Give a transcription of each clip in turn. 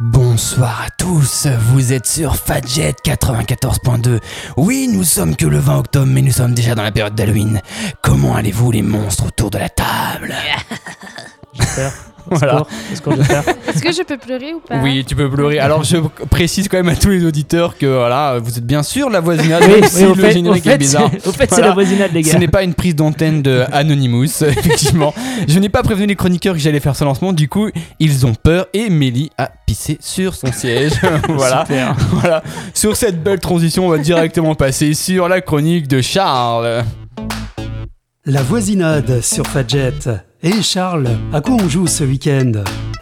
Bonsoir à tous, vous êtes sur Fajet 94.2. Oui, nous sommes que le 20 octobre, mais nous sommes déjà dans la période d'Halloween. Comment allez-vous les monstres autour de la table? J'espère. Voilà. Est-ce que je peux pleurer ou pas? Oui, tu peux pleurer. Alors je précise quand même à tous les auditeurs que voilà, vous êtes bien sûr la voisinade. Oui, si oui, le générique est bizarre. Au fait, voilà. C'est la voisinade, les gars. Ce n'est pas une prise d'antenne de Anonymous, effectivement. Je n'ai pas prévenu les chroniqueurs que j'allais faire ce lancement. Du coup, ils ont peur et Mellie a pissé sur son siège. Voilà. Super. Voilà. Sur cette belle transition, on va directement passer sur la chronique de Charles. La voisinade sur Fajet. Et Charles, à quoi on joue ce week-end ?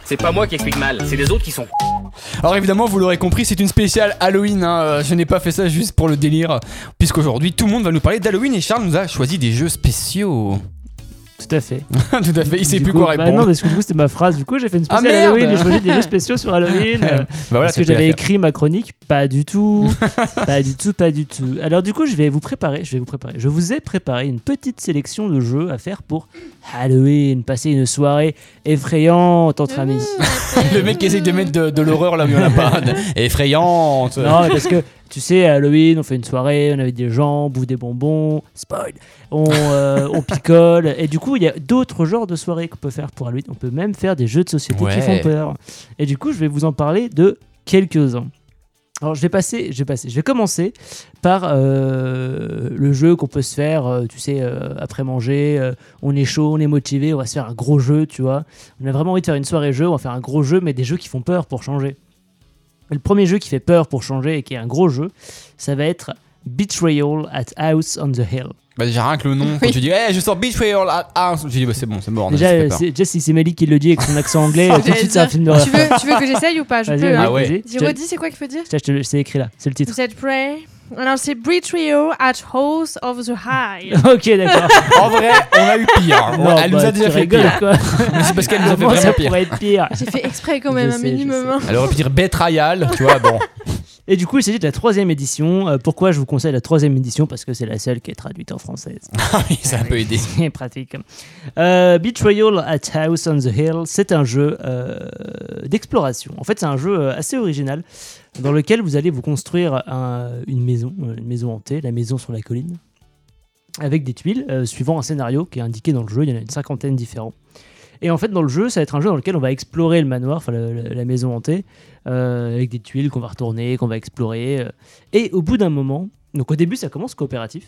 C'est pas moi qui explique mal, c'est les autres qui sont... Alors évidemment, vous l'aurez compris, c'est une spéciale Halloween, hein. Je n'ai pas fait ça juste pour le délire, puisqu'aujourd'hui tout le monde va nous parler d'Halloween et Charles nous a choisi des jeux spéciaux. Tout à fait. Tout à fait, il sait plus quoi répondre. Non, parce que du coup, c'était ma phrase. Du coup, j'ai fait une spéciale Halloween, j'ai choisi des jeux spéciaux sur Halloween. Voilà, parce que j'avais écrit ma chronique. Pas du tout. Pas du tout. Alors, du coup, je vais vous préparer. Je vous ai préparé une petite sélection de jeux à faire pour Halloween. Passer une soirée effrayante entre amis. Le mec qui essaye de mettre de l'horreur là, mais on n'a pas. Effrayante. Non, parce que. Tu sais, à Halloween, on fait une soirée, on avait des gens, on bouffe des bonbons, spoil, on picole. Et du coup, il y a d'autres genres de soirées qu'on peut faire pour Halloween. On peut même faire des jeux de société qui font peur. Et du coup, je vais vous en parler de quelques-uns. Alors, je vais commencer par le jeu qu'on peut se faire, tu sais, après manger. On est chaud, on est motivé, on va se faire un gros jeu, tu vois. On a vraiment envie de faire une soirée jeu, on va faire un gros jeu, mais des jeux qui font peur pour changer. Le premier jeu qui fait peur pour changer et qui est un gros jeu, ça va être Betrayal at House on the Hill. Bah déjà rien que le nom, quand tu dis hey, je sors Betrayal at House, j'ai dit bah, c'est bon, c'est mort. Déjà si c'est Mellie qui le dit avec son accent anglais, tout de suite c'est un film d'horreur. Tu veux que j'essaye ou pas? Je peux. Ah ouais. J'ai redit, c'est quoi qu'il faut dire? C'est écrit là, c'est le titre. Vous êtes prêts? Alors c'est Betrayal at House of the Hill. Ok, d'accord. En vrai, on a eu pire. Non, elle nous a déjà fait pire. Quoi. Mais c'est parce qu'elle nous a fait vraiment ça pire. Ça pourrait être pire. J'ai fait exprès quand même, un minimum. Elle aurait pu dire Betrayal, tu vois, bon. Et du coup, il s'agit de la 3e édition. Pourquoi je vous conseille la 3e édition? Parce que c'est la seule qui est traduite en française. Oui, ça peut aider. C'est pratique. Betrayal at House on the Hill, c'est un jeu d'exploration. En fait, c'est un jeu assez original dans lequel vous allez vous construire une maison hantée, la maison sur la colline, avec des tuiles, suivant un scénario qui est indiqué dans le jeu. Il y en a une 50aine différents. Et en fait, dans le jeu, ça va être un jeu dans lequel on va explorer le manoir, enfin la maison hantée, avec des tuiles qu'on va retourner, qu'on va explorer. Et au bout d'un moment, donc au début, ça commence coopératif.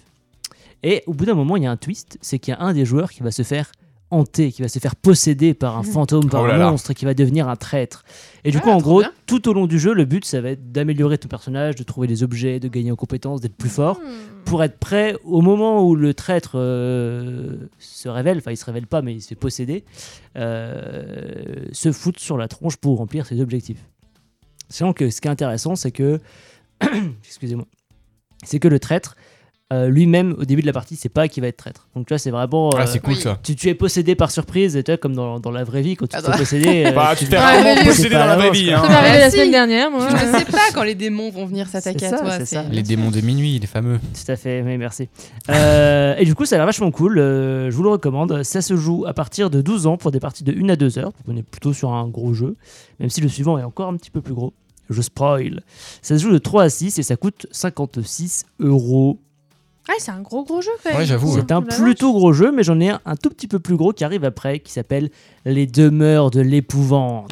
Et au bout d'un moment, il y a un twist, c'est qu'il y a un des joueurs qui va se faire hanter, qui va se faire posséder par un fantôme, par un monstre, et qui va devenir un traître. Et du coup, en gros, tout au long du jeu, le but, ça va être d'améliorer ton personnage, de trouver des objets, de gagner en compétences, d'être plus fort, pour être prêt au moment où le traître se révèle, enfin il se révèle pas, mais il se fait posséder, se foutre sur la tronche pour remplir ses objectifs. Sachant que ce qui est intéressant, c'est que, excusez-moi, c'est que le traître, lui-même au début de la partie c'est pas qui va être traître, donc tu vois c'est vraiment c'est cool, ça. Tu es possédé par surprise, et tu vois comme dans la vraie vie quand tu te fais posséder, tu te fais vraiment posséder dans la vraie vie, hein. Ça m'est arrivé la semaine dernière, moi. Je ne sais pas quand les démons vont venir s'attaquer à toi, c'est ça. Les démons de minuit, les fameux. Tout à fait, oui, merci. Et du coup ça a l'air vachement cool, je vous le recommande. Ça se joue à partir de 12 ans pour des parties de 1 à 2 heures, donc on est plutôt sur un gros jeu, même si le suivant est encore un petit peu plus gros. Je spoil. Ça se joue de 3 à 6 et ça coûte 56 €. Ah, c'est un gros jeu quand même. Ouais, j'avoue. C'est un plutôt gros jeu, mais j'en ai un tout petit peu plus gros qui arrive après, qui s'appelle Les demeures de l'épouvante.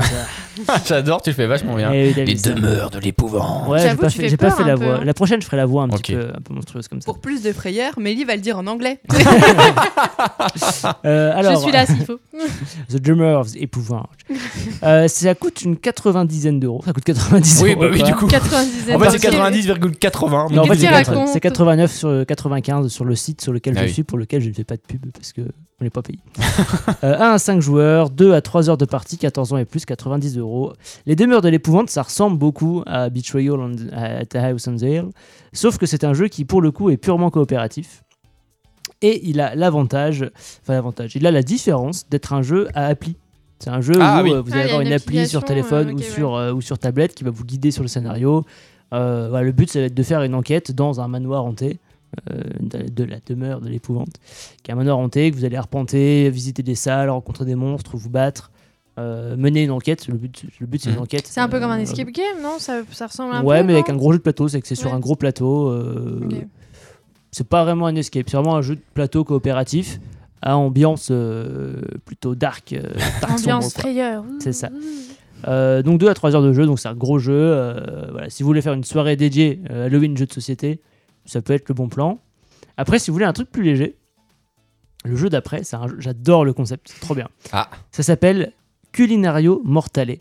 J'adore, tu le fais vachement bien. Les demeures de l'épouvante. Ouais, j'avoue, j'ai pas fait la voix. La prochaine, je ferai la voix un peu monstrueuse comme ça. Pour plus de frayeur, Mellie va le dire en anglais. Alors, je suis là s'il faut. The demeures de l'épouvante. Ça coûte une 90aine d'euros. Ça coûte 90 euros. Oui, du coup. 90 en fait, c'est 90,80. Non, en fait, c'est 89 sur 95 sur le site sur lequel je suis, pour lequel je ne fais pas de pub parce qu'on n'est pas payé. 1 à 5 joueurs, 2 à 3 heures de partie, 14 ans et plus, 90 €. Les demeures de l'épouvante, ça ressemble beaucoup à Betrayal at the House on the Hill, sauf que c'est un jeu qui pour le coup est purement coopératif, et il a l'avantage, il a la différence d'être un jeu à appli. C'est un jeu où vous allez avoir une appli sur téléphone ou sur tablette qui va vous guider sur le scénario. Le but, ça va être de faire une enquête dans un manoir hanté, de la demeure de l'épouvante, qui est un manoir hanté que vous allez arpenter, visiter des salles, rencontrer des monstres, vous battre, mener une enquête. Le but c'est une enquête. C'est un peu comme un escape game, non? Ça ressemble un peu. Ouais, mais avec un gros jeu de plateau, c'est que c'est sur un gros plateau. Okay. C'est pas vraiment un escape, c'est vraiment un jeu de plateau coopératif à ambiance plutôt dark. Ambiance frayeur. C'est ça. Donc 2 à 3 heures de jeu, donc c'est un gros jeu. Voilà. Si vous voulez faire une soirée dédiée Halloween jeu de société, ça peut être le bon plan. Après, si vous voulez un truc plus léger, le jeu d'après, j'adore le concept, c'est trop bien. Ah. Ça s'appelle Culinario Mortale.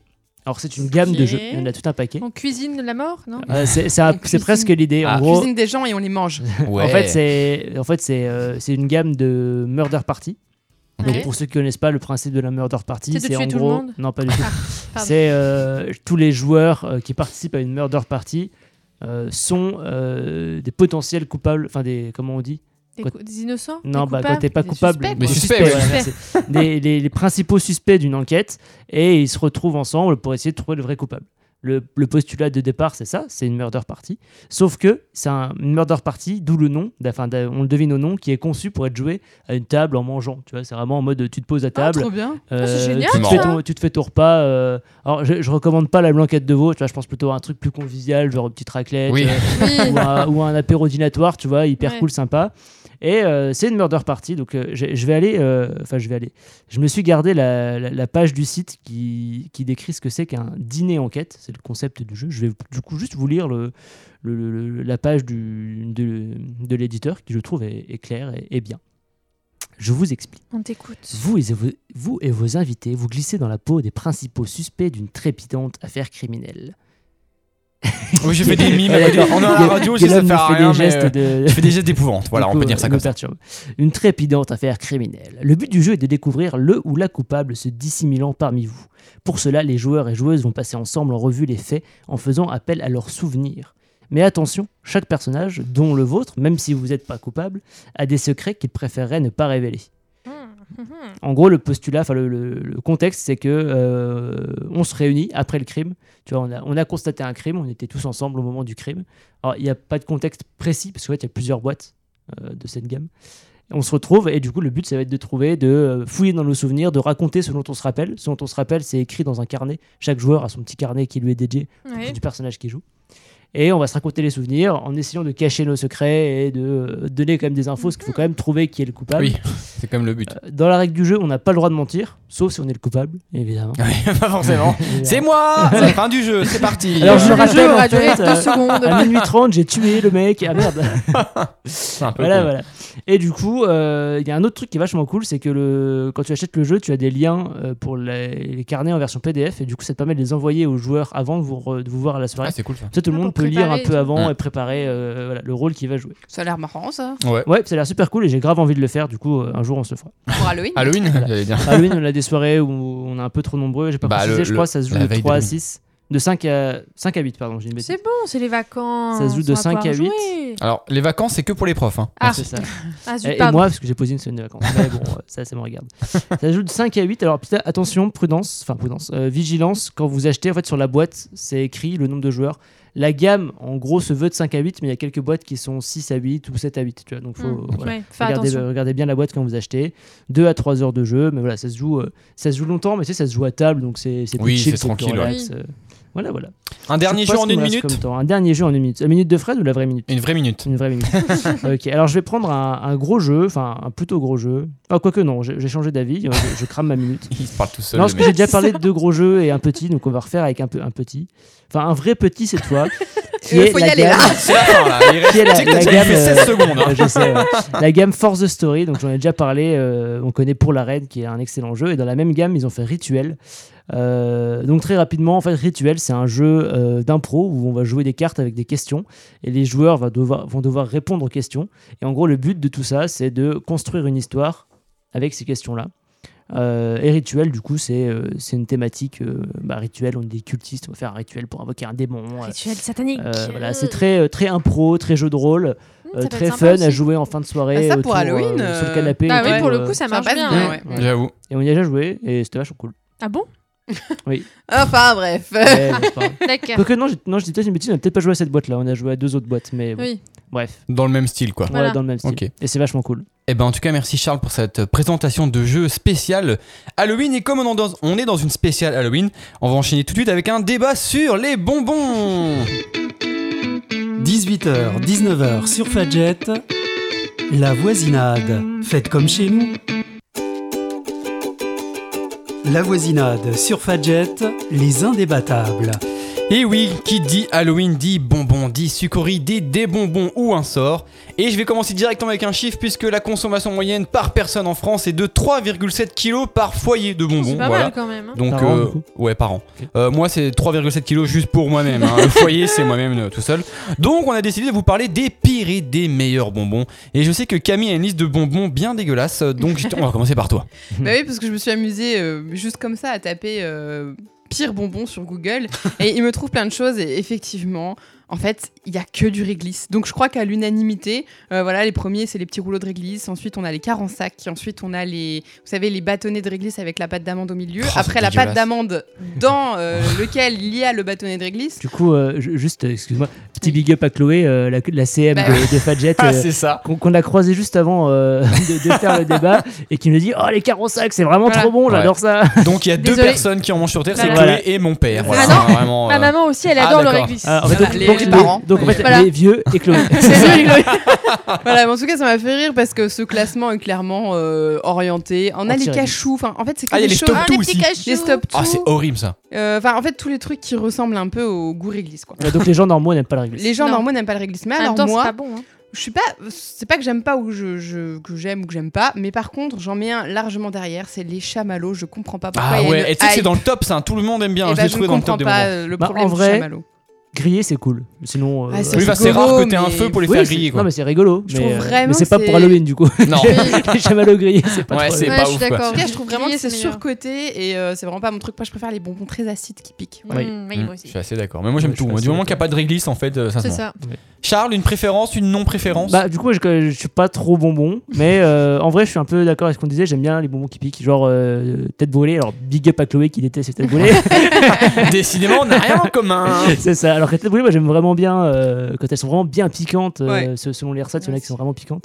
Alors, c'est une gamme de jeux, il y en a tout un paquet. On cuisine la mort, non? C'est presque l'idée. Ah. En gros, on cuisine des gens et on les mange. Ouais. En fait, c'est une gamme de murder party. Okay. Donc, pour ceux qui ne connaissent pas le principe de la murder party, c'est en gros. Non, pas du tout. C'est tous les joueurs qui participent à une murder party sont des potentiels coupables, enfin, comment on dit? Des innocents? Non, des quand t'es pas coupable, des suspects. Les principaux suspects d'une enquête, et ils se retrouvent ensemble pour essayer de trouver le vrai coupable. Le postulat de départ, c'est ça, c'est une murder party. Sauf que c'est une murder party, d'où le nom, enfin, on le devine au nom, qui est conçu pour être joué à une table en mangeant. Tu vois, c'est vraiment en mode tu te poses à table. Ah, trop bien. C'est génial. Tu te fais ton repas. Alors, je recommande pas la blanquette de veau. Tu vois, je pense plutôt à un truc plus convivial, genre une petite raclette, ou un apéro dînatoire. Tu vois, hyper cool, sympa. Et c'est une murder party, donc je me suis gardé la page du site qui décrit ce que c'est qu'un dîner enquête, c'est le concept du jeu. Je vais du coup juste vous lire la page de l'éditeur, qui je trouve est claire et bien. Je vous explique. On t'écoute. Vous et vos invités, vous glissez dans la peau des principaux suspects d'une trépidante affaire criminelle. Oui, j'ai fait des mimes. On est à la radio, je sais faire rien. Je fais des gestes d'épouvante. Voilà, on peut dire ça comme ça. Une trépidante affaire criminelle. Le but du jeu est de découvrir le ou la coupable se dissimulant parmi vous. Pour cela, les joueurs et joueuses vont passer ensemble en revue les faits en faisant appel à leurs souvenirs. Mais attention, chaque personnage, dont le vôtre, même si vous n'êtes pas coupable, a des secrets qu'il préférerait ne pas révéler. En gros, le postulat, le contexte, c'est que on se réunit après le crime. Tu vois, on a constaté un crime, on était tous ensemble au moment du crime. Alors, il n'y a pas de contexte précis parce qu'en fait, il y a plusieurs boîtes de cette gamme. On se retrouve et du coup, le but, ça va être de trouver, de fouiller dans nos souvenirs, de raconter ce dont on se rappelle. Ce dont on se rappelle, c'est écrit dans un carnet. Chaque joueur a son petit carnet qui lui est dédié du personnage qui joue. Et on va se raconter les souvenirs en essayant de cacher nos secrets et de donner quand même des infos, parce qu'il faut quand même trouver qui est le coupable. Oui, c'est quand même le but. Dans la règle du jeu, on n'a pas le droit de mentir, sauf si on est le coupable, évidemment. Oui, pas forcément. C'est moi. C'est la fin du jeu, c'est parti. Alors je rappelle, en fait, à minuit 30, j'ai tué le mec. Ah merde. C'est un peu cool. Voilà. Et du coup, il y a un autre truc qui est vachement cool, c'est que quand tu achètes le jeu, tu as des liens pour les carnets en version PDF, et du coup, ça te permet de les envoyer aux joueurs avant de vous voir à la soirée. Ah, c'est cool ça. Tout le monde peut lire un peu avant et préparer le rôle qu'il va jouer. Ça a l'air marrant, ça. Ouais, ça a l'air super cool et j'ai grave envie de le faire. Du coup, un jour, on se le fera. Pour Halloween. Halloween, on a des soirées où on est un peu trop nombreux. J'ai pas précisé, je crois, ça se joue de 3 à 6. De 5 à 8, pardon, j'ai une bêtise. C'est bon, c'est les vacances. Ça se joue de 5 à 8. Jouer. Alors, les vacances, c'est que pour les profs. Hein. Ah, c'est ça. Et moi, parce que j'ai posé une semaine de vacances. Mais bon, ça me regarde. Ça se joue de 5 à 8. Alors, attention, vigilance. Quand vous achetez, en fait, sur la boîte, c'est écrit le nombre de joueurs. La gamme, en gros, se veut de 5 à 8, mais il y a quelques boîtes qui sont 6 à 8 ou 7 à 8. Tu vois, donc, regardez bien la boîte quand vous achetez. 2 à 3 heures de jeu. Mais voilà, ça se joue longtemps, mais ça se joue à table. Donc, c'est oui, chill, c'est tranquille. Relax, Voilà. Un dernier jeu en une minute. Un dernier jeu en une minute. Une minute de Fred ou la vraie minute ? Une vraie minute. Ok, alors je vais prendre un gros jeu, enfin un plutôt gros jeu. Ah, quoique non, j'ai changé d'avis, je crame ma minute. Il se parle tout seul. Non, parce que j'ai déjà parlé de 2 gros jeux et un petit, donc on va refaire avec un petit. Enfin, un vrai petit cette fois. Il faut y aller là. La gamme Force The Story, donc j'en ai déjà parlé. On connaît Pour la Reine, qui est un excellent jeu. Et dans la même gamme, ils ont fait Rituel. Donc très rapidement, en fait, Rituel, c'est un jeu d'impro où on va jouer des cartes avec des questions et les joueurs vont devoir répondre aux questions. Et en gros, le but de tout ça, c'est de construire une histoire avec ces questions-là. Et Rituel, du coup, c'est une thématique. Rituel, on est des cultistes, on va faire un rituel pour invoquer un démon. Rituel satanique. Voilà, c'est très, très impro, très jeu de rôle. Très fun aussi à jouer en fin de soirée. Ça pour Halloween. Sur le canapé. Ah oui, pour le coup, ça marche bien. Ouais. J'avoue. Et on y a déjà joué et c'était vachement cool. Ah bon? Oui. Enfin bref. D'accord. Parce que non, je dis peut-être une bêtise, on n'a peut-être pas joué à cette boîte là, on a joué à 2 autres boîtes, mais bon. Oui. Bref. Dans le même style quoi. Voilà, dans le même style. Okay. Et c'est vachement cool. Eh ben en tout cas, merci Charles pour cette présentation de jeu spécial Halloween. Et comme on est dans une spéciale Halloween, on va enchaîner tout de suite avec un débat sur les bonbons. 18h, 19h sur Fajet, la voisinade. Faites comme chez nous. La voisinade sur Fajet, les indébattables. Et oui, qui dit Halloween dit bonbons, dit sucreries, dit des bonbons ou un sort. Et je vais commencer directement avec un chiffre puisque la consommation moyenne par personne en France est de 3,7 kilos par foyer de bonbons. C'est pas voilà. Mal quand même. Hein. Donc, par an, ouais, par an. Moi, c'est 3,7 kilos juste pour moi-même. Hein. Le foyer, c'est moi-même tout seul. Donc, on a décidé de vous parler des pires et des meilleurs bonbons. Et je sais que Camille a une liste de bonbons bien dégueulasses. Donc, on va commencer par toi. Bah oui, parce que je me suis amusée juste comme ça à taper... pire bonbon sur Google et il me trouve plein de choses et effectivement en fait il n'y a que du réglisse, donc je crois qu'à l'unanimité voilà, les premiers c'est les petits rouleaux de réglisse, ensuite on a les carensacs, ensuite on a les, vous savez, les bâtonnets de réglisse avec la pâte d'amande au milieu, oh, après la pâte d'amande dans lequel il y a le bâtonnet de réglisse. Du coup juste excuse-moi, petit big up à Chloé, la CM bah, de Fajet c'est ça. Qu'on a croisé juste avant de faire le débat et qui me dit oh les carensacs c'est vraiment voilà. Trop bon, j'adore ouais. Ça donc il y a deux personnes qui en mangent sur terre, voilà. C'est voilà. Et mon père. Voilà. Ah non, vraiment, ma maman aussi, elle adore le réglisse. Les parents. Donc en fait, voilà. Les vieux et Chloé. Voilà, mais en tout cas, ça m'a fait rire parce que ce classement est clairement orienté. On a les cachous. Enfin, en fait, c'est que des choses. Ah, les petits cachous. Les stop tout. Ah, c'est horrible ça. Enfin, en fait, tous les trucs qui ressemblent un peu au goût réglisse, quoi. Donc les gens normaux n'aiment pas le réglisse. Les gens normaux n'aiment pas le réglisse. Mais alors moi, c'est pas bon. Je suis pas, c'est pas que j'aime pas ou que j'aime ou que j'aime pas, mais par contre j'en mets un largement derrière, c'est les chamallows. Je comprends pas pourquoi. Ah ouais, et tu sais que c'est dans le top, ça, tout le monde aime bien. Je l'ai trouvé dans le top des moments. Le problème du chamallow. Griller c'est cool, sinon c'est, oui, bah, rigolo, c'est rare que t'aies un feu pour les faire griller, quoi. Non mais c'est rigolo, mais c'est pas pour Halloween du coup. Non, les chamallows grillés c'est pas trop. Ouais, je suis d'accord. En tout cas, je trouve vraiment que c'est surcoté et c'est vraiment pas mon truc. Moi je préfère les bonbons très acides qui piquent. Oui, je suis assez d'accord. Mais moi j'aime tout. Du moment qu'il n'y a pas de réglisse en fait, ça c'est ça. Charles, une préférence, une non-préférence? Bah du coup je suis pas trop bonbon, mais en vrai je suis un peu d'accord avec ce qu'on disait, j'aime bien les bonbons qui piquent, genre tête brûlée, alors big up à Chloé qui déteste les têtes brûlées. Décidément on n'a rien en commun. C'est ça, alors que les têtes brûlées moi j'aime vraiment bien quand elles sont vraiment bien piquantes, ouais. Selon les recettes, il y en a qui sont vraiment piquantes.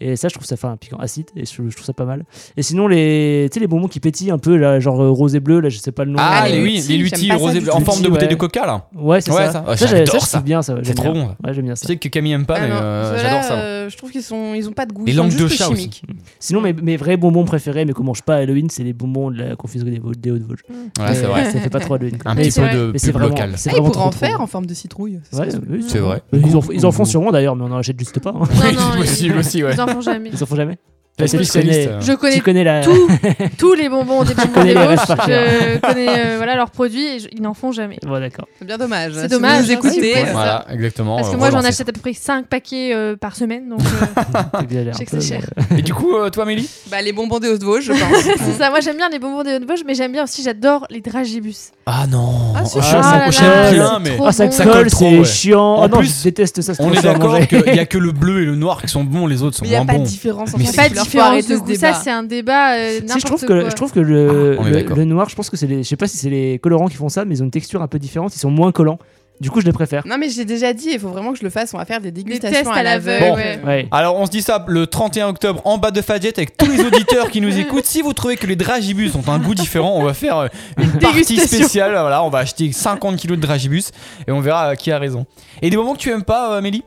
Et ça je trouve ça, enfin piquant acide, et je trouve ça pas mal. Et sinon les bonbons qui pétillent un peu là, genre rose et bleu, là je sais pas le nom. Ah les oui, les lutis rose et bleu en forme de bouteille de coca là. Ouais, c'est ça. Ça j'aime bien ça. C'est trop bon. Ouais, j'aime bien. Tu sais que Camille aime pas, mais j'adore ça. Je trouve qu'ils ont pas de goût. Les langues de chat chimiques. Sinon, mes vrais bonbons préférés, mais qu'on mange pas à Halloween, c'est les bonbons de la confiserie des Hauts-de-Vosges. Ouais, c'est vrai. Ça fait pas trop Halloween. Un petit peu de pub local. Ils pourraient en faire en forme de citrouille. Ouais, c'est vrai. Ils en font sûrement d'ailleurs, mais on en achète juste pas. Possible aussi, ouais. Ils en font jamais. Ils en font jamais. Je connais tous les bonbons des bonbons des Vosges. Je connais voilà leurs produits et ils n'en font jamais. Bon, d'accord. C'est bien dommage. C'est dommage. Si vous écoutez. Voilà, exactement. Parce que moi j'en achète à peu près 5 paquets par semaine, donc je sais que c'est cher. Et du coup toi Mélie? Bah les bonbons des Hauts-de-Vosges, je pense. C'est ça. Moi j'aime bien les bonbons des Hauts-de-Vosges, mais j'aime bien aussi, j'adore les dragibus. Ah non. Ah c'est bien, mais ça colle, c'est chiant. En plus je déteste ça. On est d'accord qu'il y a que le bleu et le noir qui sont bons, les autres sont moins bons. Il y a pas de différence entre. Ça c'est un débat je trouve que le noir, je pense que c'est je sais pas si c'est les colorants qui font ça, mais ils ont une texture un peu différente, ils sont moins collants. Du coup, je les préfère. Non, mais j'ai déjà dit, il faut vraiment que je le fasse. On va faire des dégustations à l'aveugle. Bon. Ouais. Alors, on se dit ça le 31 octobre en bas de Fajet avec tous les auditeurs qui nous écoutent. Si vous trouvez que les dragibus ont un goût différent, on va faire une partie spéciale. Voilà, on va acheter 50 kilos de dragibus et on verra qui a raison. Et des moments que tu aimes pas, Mélie?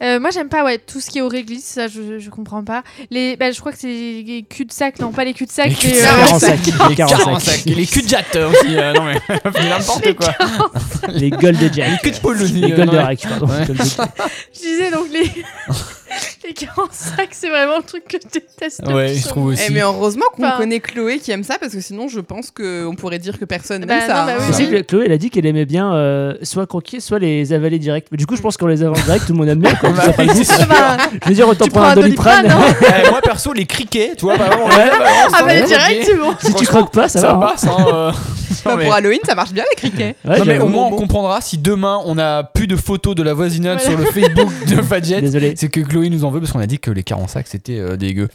Moi, j'aime pas tout ce qui est au réglisse, ça je comprends pas. Je crois que c'est les cul-de-sac, non pas les cul-de-sac. Les cul-de-sac. Les cul-de-jatte aussi, non mais n'importe quoi. Les gueules de jack. Les cul-de-polonie. Les gueules de rack, pardon. Ouais. Je disais donc les 45, c'est vraiment le truc que je déteste. Ouais, je trouve aussi. Mais heureusement qu'on connaît Chloé qui aime ça, parce que sinon je pense qu'on pourrait dire que personne aime ça. Oui. Chloé, elle a dit qu'elle aimait bien soit croquer, soit les avaler direct. Mais du coup, je pense qu'on les avale direct, tout le monde aime bien. Je veux dire, autant prendre un Doliprane. Moi perso, les criquets, tu vois, avaler direct, c'est bon. Si tu croques pas, ça va. Ça passe. Pour Halloween, ça marche bien les criquets. Non mais au moins on comprendra si demain on a plus de photos de la voisinade sur le Facebook de Fajet. Désolé. C'est que Chloé nous en veut parce qu'on a dit que les carensacs c'était dégueu.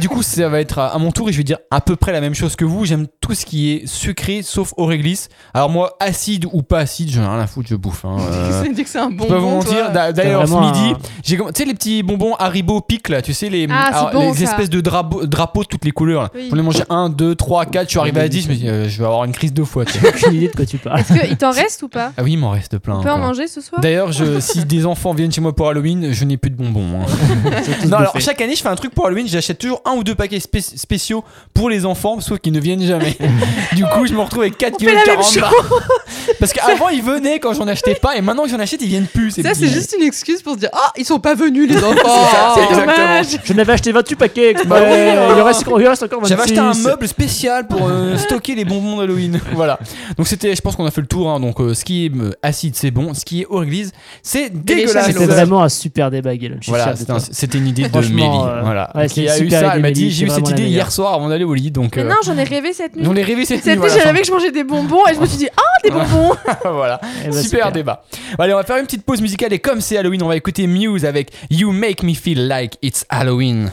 Du coup ça va être à mon tour et je vais dire à peu près la même chose que vous. J'aime tout tout ce qui est sucré sauf au réglisse. Alors moi, acide ou pas acide, j'en ai rien à foutre, je bouffe. Hein. C'est que c'est un bonbon. Je peux vous mentir. D'ailleurs, ce midi, tu sais les petits bonbons Haribo pic là, tu sais les espèces de drapeaux de toutes les couleurs. Là. Oui. On les mangeait 1, 2, 3, 4. Je suis arrivé à 10, mais je vais avoir une crise de foie. J'ai aucune idée de quoi tu parles. Est-ce qu'il t'en reste ou pas ? Ah oui, il m'en reste plein. On peut en manger ce soir ? D'ailleurs, si des enfants viennent chez moi pour Halloween, je n'ai plus de bonbons. Non, alors chaque année, je fais un truc pour Halloween, j'achète toujours un ou deux paquets spéciaux pour les enfants, sauf qu'ils ne viennent jamais. Du coup, je me retrouve avec 4,40 €. Parce qu'avant, ils venaient quand j'en achetais pas, et maintenant que j'en achète, ils viennent plus. Ça, c'est juste une excuse pour se dire ah, ils sont pas venus les enfants. C'est dommage. Je n'avais acheté 28 paquets. Il reste encore 26. J'avais acheté un meuble spécial pour stocker les bonbons d'Halloween. Voilà. Donc c'était, je pense qu'on a fait le tour. Hein. Donc ce qui est acide, c'est bon. Ce qui est hors église, c'est dégueulasse. C'était vraiment un super débat, Galen. Voilà, c'était une idée de Mellie. Voilà. Qui a eu ça. Elle m'a dit j'ai eu cette idée hier soir avant d'aller au lit. Donc non, j'en ai rêvé cette nuit. J'ai rêvé que je mangeais des bonbons et je me suis dit ah des bonbons. Voilà. Super débat. Allez, on va faire une petite pause musicale et comme c'est Halloween, on va écouter Muse avec You Make Me Feel Like It's Halloween.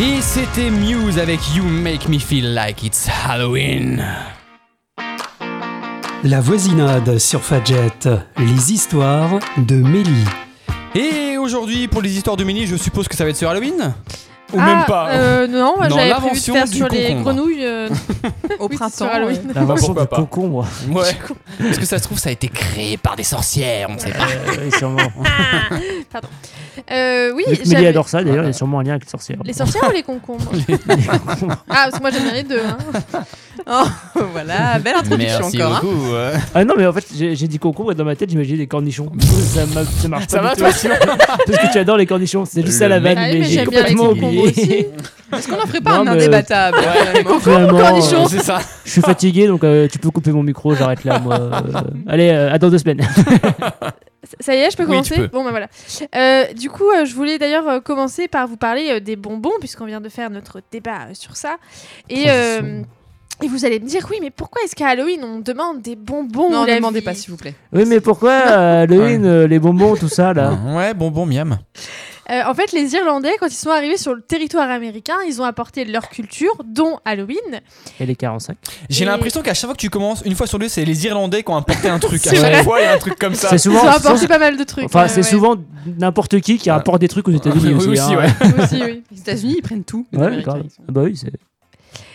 Et c'était Muse avec You Make Me Feel Like It's Halloween. La voisinade sur Fajet, les histoires de Mellie. Et aujourd'hui, pour les histoires de Mellie, je suppose que ça va être sur Halloween ? Ou même pas. Non, j'avais prévu de faire sur les grenouilles au printemps. Oui, l'invention du concombre. Ouais. Parce que ça se trouve, ça a été créé par des sorcières, on ne sait pas. Oui, sûrement. Pardon. Oui, Mélie adore ça, d'ailleurs, il y a sûrement un lien avec les sorcières. Les sorcières ou les concombres ? Ah, parce que moi j'en ai les deux. Hein. Oh, voilà, belle introduction. Merci encore. Beaucoup, hein. Ah non, mais en fait, j'ai dit concombre et dans ma tête, j'imaginais des cornichons. Ça marche pas du tout. Parce que tu adores les cornichons, c'est juste ça la vanne, mais j'ai complètement oublié. Aussi. Est-ce qu'on en ferait pas un indébattable cornichon, c'est ça. Je suis fatigué, donc tu peux couper mon micro, j'arrête là, moi. Allez, à dans 2 semaines. Ça y est, je peux commencer ? Oui, tu peux. Bon, ben voilà. Du coup, je voulais d'ailleurs commencer par vous parler des bonbons, puisqu'on vient de faire notre débat sur ça. Et vous allez me dire, oui, mais pourquoi est-ce qu'à Halloween, on demande des bonbons ? Non, ne demandez pas, s'il vous plaît. Oui, mais pourquoi Halloween, les bonbons, tout ça, là ? Ouais, bonbons, miam. En fait, les Irlandais, quand ils sont arrivés sur le territoire américain, ils ont apporté leur culture, dont Halloween. Et les 45. J'ai l'impression qu'à chaque fois que tu commences, une fois sur deux, c'est les Irlandais qui ont apporté un truc. À chaque fois, il y a un truc comme ça. Ils ont apporté pas mal de trucs. Enfin, c'est souvent n'importe qui apporte des trucs aux États-Unis aussi. Hein. Aussi, oui. Les États-Unis, ils prennent tout. Ouais, bah oui, c'est.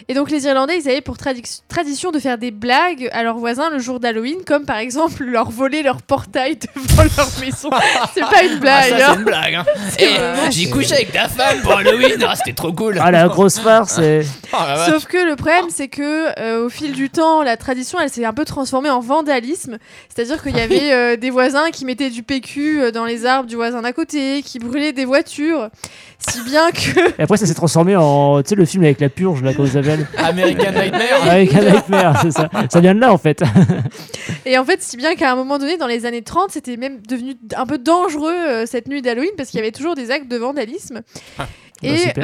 Et donc les Irlandais, ils avaient pour tradition de faire des blagues à leurs voisins le jour d'Halloween, comme par exemple leur voler leur portail devant leur maison. C'est pas une blague. Ah, ça, c'est une blague. Hein. Et j'ai couché avec ta femme pour Halloween. Ah, c'était trop cool. Ah, la grosse farce. Sauf que le problème, c'est que au fil du temps, la tradition, elle s'est un peu transformée en vandalisme. C'est-à-dire qu'il y avait des voisins qui mettaient du PQ dans les arbres du voisin d'à côté, qui brûlaient des voitures, si bien que. Et après, ça s'est transformé en, tu sais, le film avec la purge là quand vous avez. American Nightmare. American Nightmare, c'est ça. Ça vient de là en fait. Et en fait, si bien qu'à un moment donné, dans les années 30, c'était même devenu un peu dangereux cette nuit d'Halloween parce qu'il y avait toujours des actes de vandalisme. Ah, et bah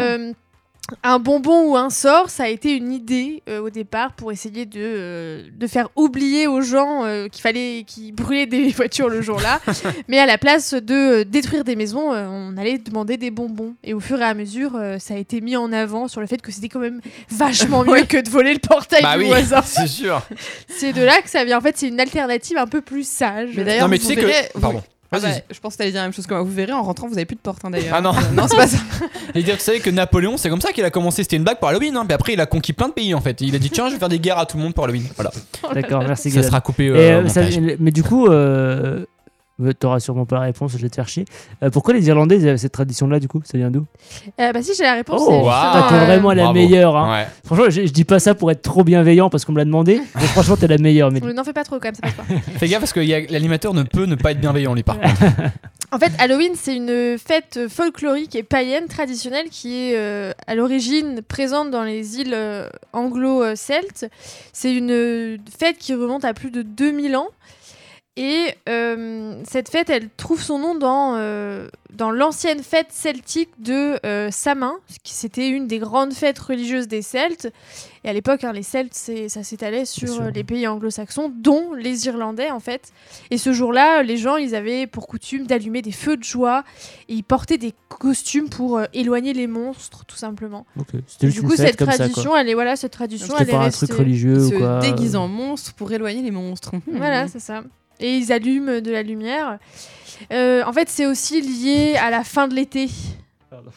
un bonbon ou un sort, ça a été une idée au départ pour essayer de faire oublier aux gens qu'ils brûlaient des voitures le jour-là. Mais à la place de détruire des maisons, on allait demander des bonbons. Et au fur et à mesure, ça a été mis en avant sur le fait que c'était quand même vachement mieux que de voler le portail du voisin. C'est sûr. C'est de là que ça vient. En fait, c'est une alternative un peu plus sage. Mais d'ailleurs, non, mais tu sais que... Pardon. Ah bah, je pense que t'allais dire la même chose que moi. Vous verrez en rentrant, vous avez plus de porte hein, d'ailleurs. Ah non, non, c'est pas ça. J'allais dire, vous savez que Napoléon, c'est comme ça qu'il a commencé. C'était une blague pour Halloween, hein. Mais après, il a conquis plein de pays en fait. Il a dit tiens, je vais faire des guerres à tout le monde pour Halloween. Voilà. D'accord, merci. Ça sera coupé. Mais du coup, t'auras sûrement pas la réponse. Je vais te faire chier. Pourquoi les Irlandais avaient cette tradition-là du coup ? Ça vient d'où ? Bah si, j'ai la réponse. Oh, wow, t'es vraiment la meilleure. Hein. Ouais. Franchement, je dis pas ça pour être trop bienveillant parce qu'on me l'a demandé. Mais franchement, t'es la meilleure. Mais... N'en fais pas trop quand même, ça passe pas. Fais gaffe parce que l'animateur ne peut ne pas être bienveillant lui par contre. En fait, Halloween, c'est une fête folklorique et païenne traditionnelle qui est à l'origine présente dans les îles anglo-celtes. C'est une fête qui remonte à plus de 2000 ans. Et cette fête, elle trouve son nom dans l'ancienne fête celtique de Samhain, qui c'était une des grandes fêtes religieuses des Celtes. Et à l'époque, hein, les Celtes, ça s'étalait sur les pays anglo-saxons, dont les Irlandais, en fait. Et ce jour-là, les gens, ils avaient pour coutume d'allumer des feux de joie et ils portaient des costumes pour éloigner les monstres, tout simplement. Okay. Du coup, cette tradition, elle est restée. Truc religieux ou quoi. Se déguisent en monstre pour éloigner les monstres. Voilà, c'est ça. Et ils allument de la lumière. En fait, c'est aussi lié à la fin de l'été. Pardon.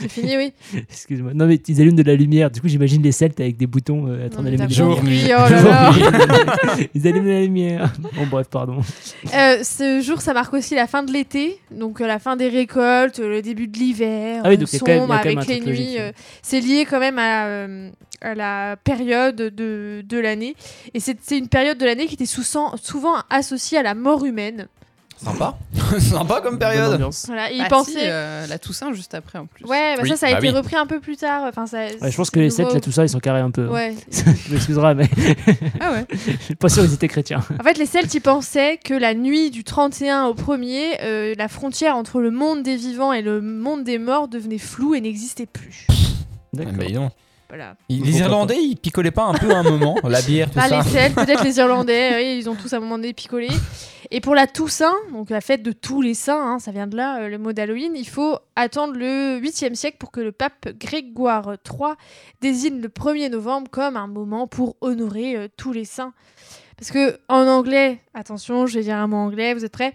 C'est fini, oui. Excuse-moi. Non, mais ils allument de la lumière. Du coup, j'imagine les Celtes avec des boutons à train d'allumer de la lumière. Ils allument de la lumière. Bon, bref, pardon. Ce jour, ça marque aussi la fin de l'été. Donc, la fin des récoltes, le début de l'hiver. Ah oui, donc sombre, avec les nuits. Logique, c'est lié quand même à la période de l'année. Et c'est une période de l'année qui était souvent associée à la mort humaine. Sympa, sympa comme période. Voilà, il pensait la Toussaint juste après en plus. Ouais, bah oui. Ça a été repris un peu plus tard. Enfin, je pense que les Celtes, la Toussaint, ils sont carrés un peu. Ouais. Hein. Je m'excuserai, mais ah ouais. Je suis pas sûr qu'ils étaient chrétiens. En fait, les Celtes, ils pensaient que la nuit du 31 au 1er, la frontière entre le monde des vivants et le monde des morts devenait floue et n'existait plus. D'accord. Ah bah non. Voilà. Les Irlandais, ils picolaient pas un peu à un moment, la bière, tout ça. Les Celtes, peut-être les Irlandais, oui, ils ont tous à un moment donné picolé. Et pour la Toussaint, donc la fête de tous les saints, hein, ça vient de là, le mot d'Halloween, il faut attendre le 8e siècle pour que le pape Grégoire III désigne le 1er novembre comme un moment pour honorer tous les saints. Parce que en anglais, attention, je vais dire un mot anglais, vous êtes prêts ?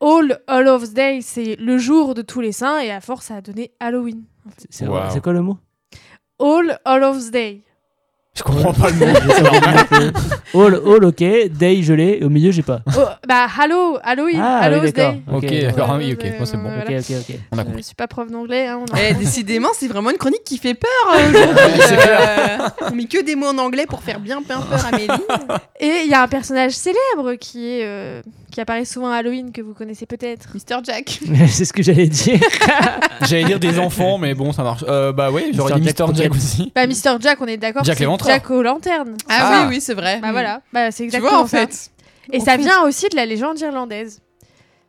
All of Day, c'est le jour de tous les saints, et à force, ça a donné Halloween. En fait. C'est quoi le mot ? All of Day. Je comprends pas le mot. All, ok. Day, je l'ai. Et au milieu, j'ai pas. Halloween. Hallow's Day. Ok, d'accord. Moi, c'est bon. Voilà. Ok. On a compris. Je suis pas prof d'anglais. Décidément, c'est vraiment une chronique qui fait peur. On met que des mots en anglais pour faire bien peur à Mélie. Et il y a un personnage célèbre qui apparaît souvent à Halloween que vous connaissez peut-être. Mr. Jack. C'est ce que j'allais dire. J'allais dire des enfants, mais bon, ça marche. Oui, j'aurais dit Mr. Jack aussi. Mr. Jack, on est d'accord. Jack aux lanternes. Ah oui, c'est vrai. Bah voilà, c'est exactement ça. Tu vois, en fait. Et ça vient aussi de la légende irlandaise.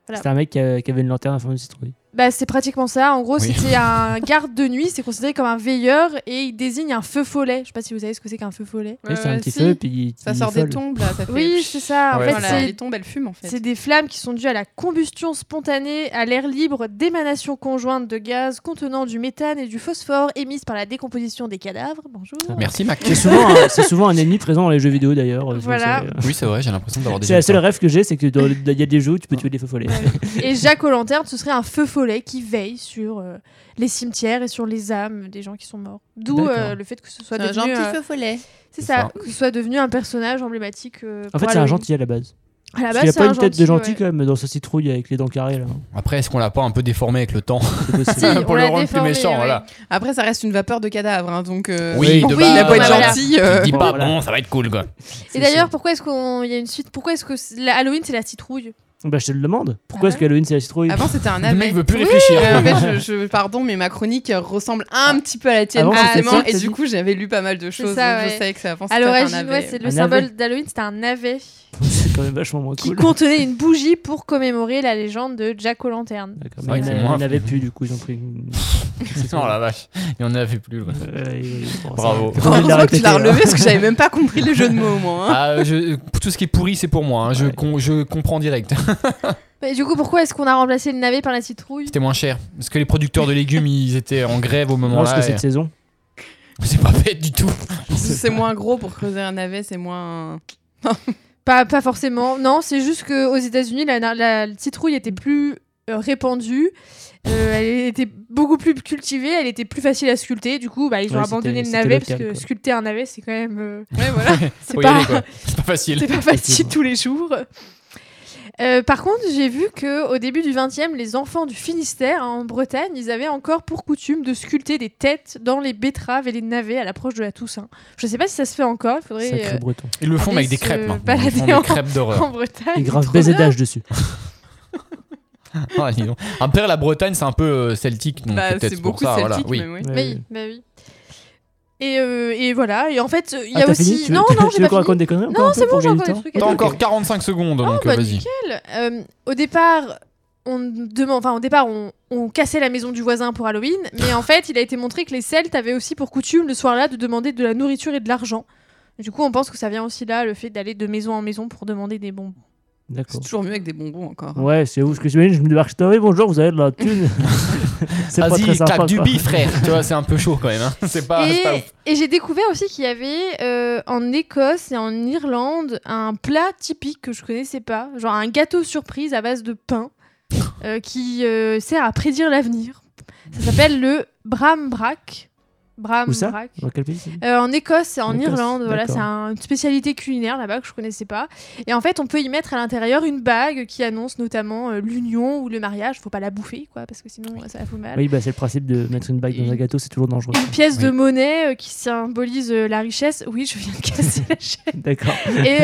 Voilà. C'était un mec qui avait une lanterne en forme de citrouille. Bah, c'est pratiquement ça. En gros, oui. C'était un garde de nuit. C'est considéré comme un veilleur et il désigne un feu follet. Je sais pas si vous savez ce que c'est qu'un feu follet. Ouais, c'est un petit feu. Puis ça sort des tombes. Là, ça fait... Oui, c'est ça. Ouais. En fait, voilà, les tombes, elles fument. En fait. C'est des flammes qui sont dues à la combustion spontanée, à l'air libre, d'émanations conjointes de gaz contenant du méthane et du phosphore émises par la décomposition des cadavres. Bonjour. Ah, merci, Mac. C'est souvent un ennemi présent dans les jeux vidéo, d'ailleurs. Voilà. Oui, c'est vrai. J'ai l'impression d'avoir des... C'est la seule rêve que j'ai, c'est qu'il y a des jeux où tu peux tuer des feux follets. Et Jacques aux lanternes, ce serait un feu follet qui veille sur les cimetières et sur les âmes des gens qui sont morts. D'où le fait que ce soit devenu un gentil feu follet. C'est ça, que ce soit devenu un personnage emblématique. En fait, c'est un gentil à la base. Il n'y a pas une tête de gentil quand même dans sa citrouille avec les dents carrées là. Après, est-ce qu'on l'a pas un peu déformé avec le temps? Si, pour le rendre plus méchant, ouais. Voilà. Après, ça reste une vapeur de cadavre, hein, donc. Oui, de base, il n'a pas été gentil. Il dit pas bon, ça va être cool quoi. Et d'ailleurs, pourquoi est-ce qu'on... il y a une suite? Pourquoi est-ce que Halloween c'est la citrouille? Bah, je te le demande. Pourquoi est-ce qu'Halloween c'est la citrouille? Avant c'était un abeille. Le mec veut plus réfléchir. Pardon, mais ma chronique ressemble un petit peu à la tienne. Et du coup j'avais lu pas mal de choses. Ça, donc je savais que ça avant c'était un abeille. À l'origine, le symbole d'Halloween c'était un navet. C'est quand même vachement moins cool. Qui contenait une bougie pour commémorer la légende de Jack O'Lanterne. D'accord, il n'avait plus du coup, ils ont pris une... Oh la vache, il n'y en avait plus. Bravo. Heureusement que tu l'as relevé parce que j'avais même pas compris le jeu de mots au moins. Hein. Tout ce qui est pourri, c'est pour moi. Hein. Je comprends direct. Mais du coup, pourquoi est-ce qu'on a remplacé le navet par la citrouille? C'était moins cher. Parce que les producteurs de légumes, ils étaient en grève au moment-là. Parce que cette saison. C'est pas bête du tout. C'est moins gros pour creuser un navet, c'est moins... Pas forcément. Non, c'est juste qu'aux États-Unis, la citrouille était plus répandue. Elle était beaucoup plus cultivée, elle était plus facile à sculpter. Du coup, ils ont abandonné le navet parce que sculpter un navet, c'est quand même. Ouais, voilà. C'est pas facile. C'est pas facile tous les jours. Par contre, j'ai vu qu'au début du 20e, les enfants du Finistère, hein, en Bretagne, ils avaient encore pour coutume de sculpter des têtes dans les betteraves et les navets à l'approche de la Toussaint. Je ne sais pas si ça se fait encore. Sacré breton. Ils le font avec des crêpes. Ils font des crêpes d'horreur. En Bretagne. Ils gravent baiser d'âge dessus. Ah, dis donc. Après, la Bretagne, c'est un peu celtique. Donc c'est beaucoup pour ça, celtique, voilà. Oui. Mais oui. Bah oui. Et voilà, et en fait, il y a aussi... Non, j'ai pas fini. Raconte des conneries? Non, c'est bon, j'ai encore des trucs. T'as encore 45 secondes, donc vas-y. Nickel. Au départ, on cassait la maison du voisin pour Halloween, mais en fait, il a été montré que les Celtes avaient aussi pour coutume, le soir-là, de demander de la nourriture et de l'argent. Du coup, on pense que ça vient aussi là, le fait d'aller de maison en maison pour demander des bonbons. D'accord. C'est toujours mieux avec des bonbons encore. Ouais, c'est ouf. Parce que je me débarque, bonjour, vous avez de la thune. C'est pas très sympa. Vas-y, claque du bi, frère. Tu vois, c'est un peu chaud quand même. Hein. C'est pas ouf. Et j'ai découvert aussi qu'il y avait en Écosse et en Irlande un plat typique que je connaissais pas, genre un gâteau surprise à base de pain qui sert à prédire l'avenir. Ça s'appelle le Brambrack. Brambrack. Où ça? Dans quel pays? En Écosse et en Irlande, voilà, c'est une spécialité culinaire là-bas que je connaissais pas. Et en fait, on peut y mettre à l'intérieur une bague qui annonce notamment l'union ou le mariage. Faut pas la bouffer, quoi, parce que sinon ça la fout mal. Oui, bah c'est le principe de mettre une bague dans un gâteau, c'est toujours dangereux. Une pièce de monnaie qui symbolise la richesse. Oui, je viens de casser la chaise. D'accord. Et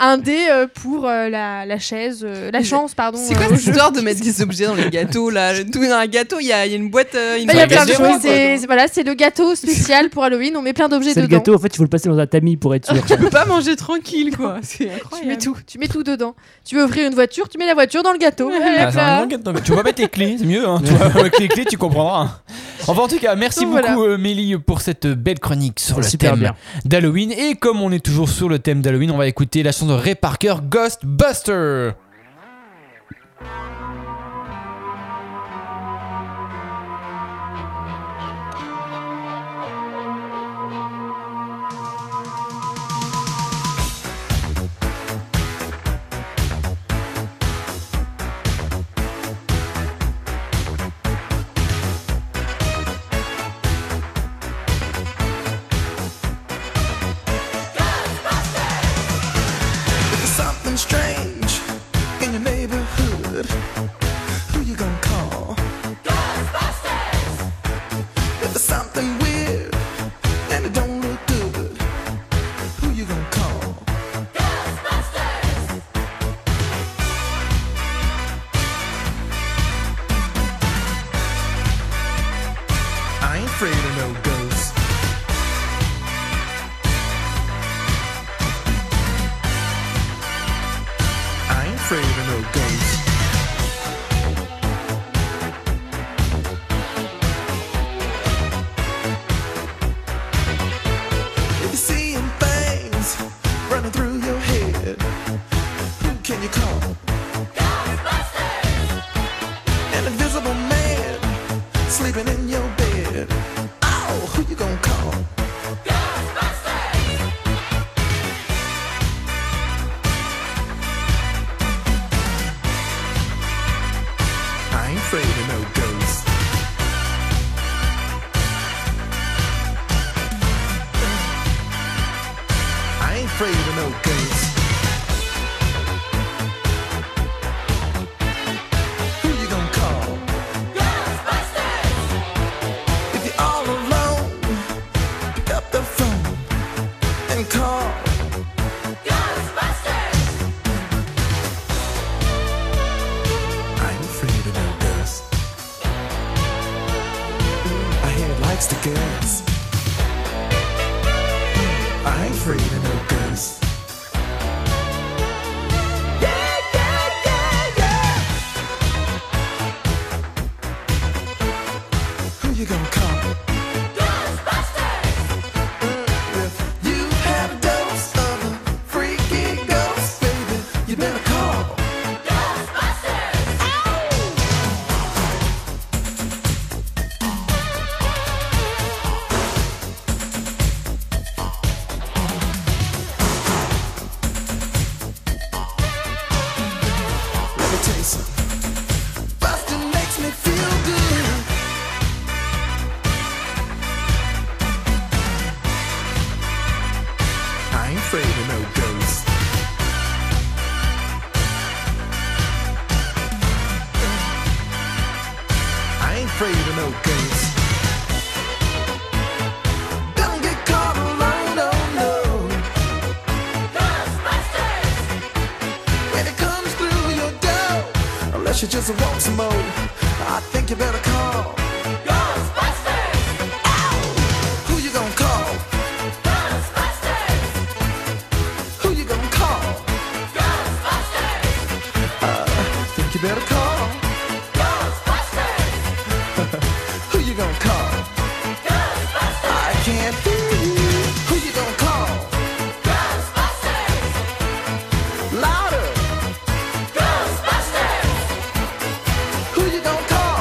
un dé pour la chaise, la chance, pardon. C'est quoi cette histoire de mettre des objets dans les gâteaux là? Tout dans un gâteau, il y a une boîte. Il y a plein de choses. C'est le gâteau spécial pour Halloween, on met plein d'objets dedans. C'est le gâteau, en fait, il faut le passer dans un tamis pour être sûr. Tu peux pas manger tranquille, quoi. C'est incroyable. Tu mets tout dedans. Tu veux ouvrir une voiture, tu mets la voiture dans le gâteau. Tu vas mettre les clés, c'est mieux. Hein. Avec les clés, tu comprendras. Enfin, en tout cas, merci beaucoup, Mélie, pour cette belle chronique sur le thème d'Halloween. Et comme on est toujours sur le thème d'Halloween, on va écouter la chanson de Ray Parker, Ghostbuster. Afraid of no ghosts. afraid of no girls. Who you gonna call? Ghostbusters! If you're all alone, pick up the phone and call Ghostbusters! I'm afraid of no girls. I hear it likes the girls. I'm afraid of no girls. Yeah, yeah, yeah, yeah. Who you gonna call? Ghostbusters! If you have a dose of a freaky ghost, baby, you better call Ghostbusters! Bustin' makes me feel good. I ain't afraid of no ghosts. I ain't afraid of no ghosts. Don't get caught alone, oh no. Ghostbusters! When it comes through your door, unless you just want some more, I think you better call. Ghostbusters! Who you gonna call? Ghostbusters! Who you gonna call? Ghostbusters! I think you better call. Ghostbusters! Who you gonna call? Ghostbusters! I can't hear you. Who you gonna call? Ghostbusters! Louder. Ghostbusters! Who you gonna call?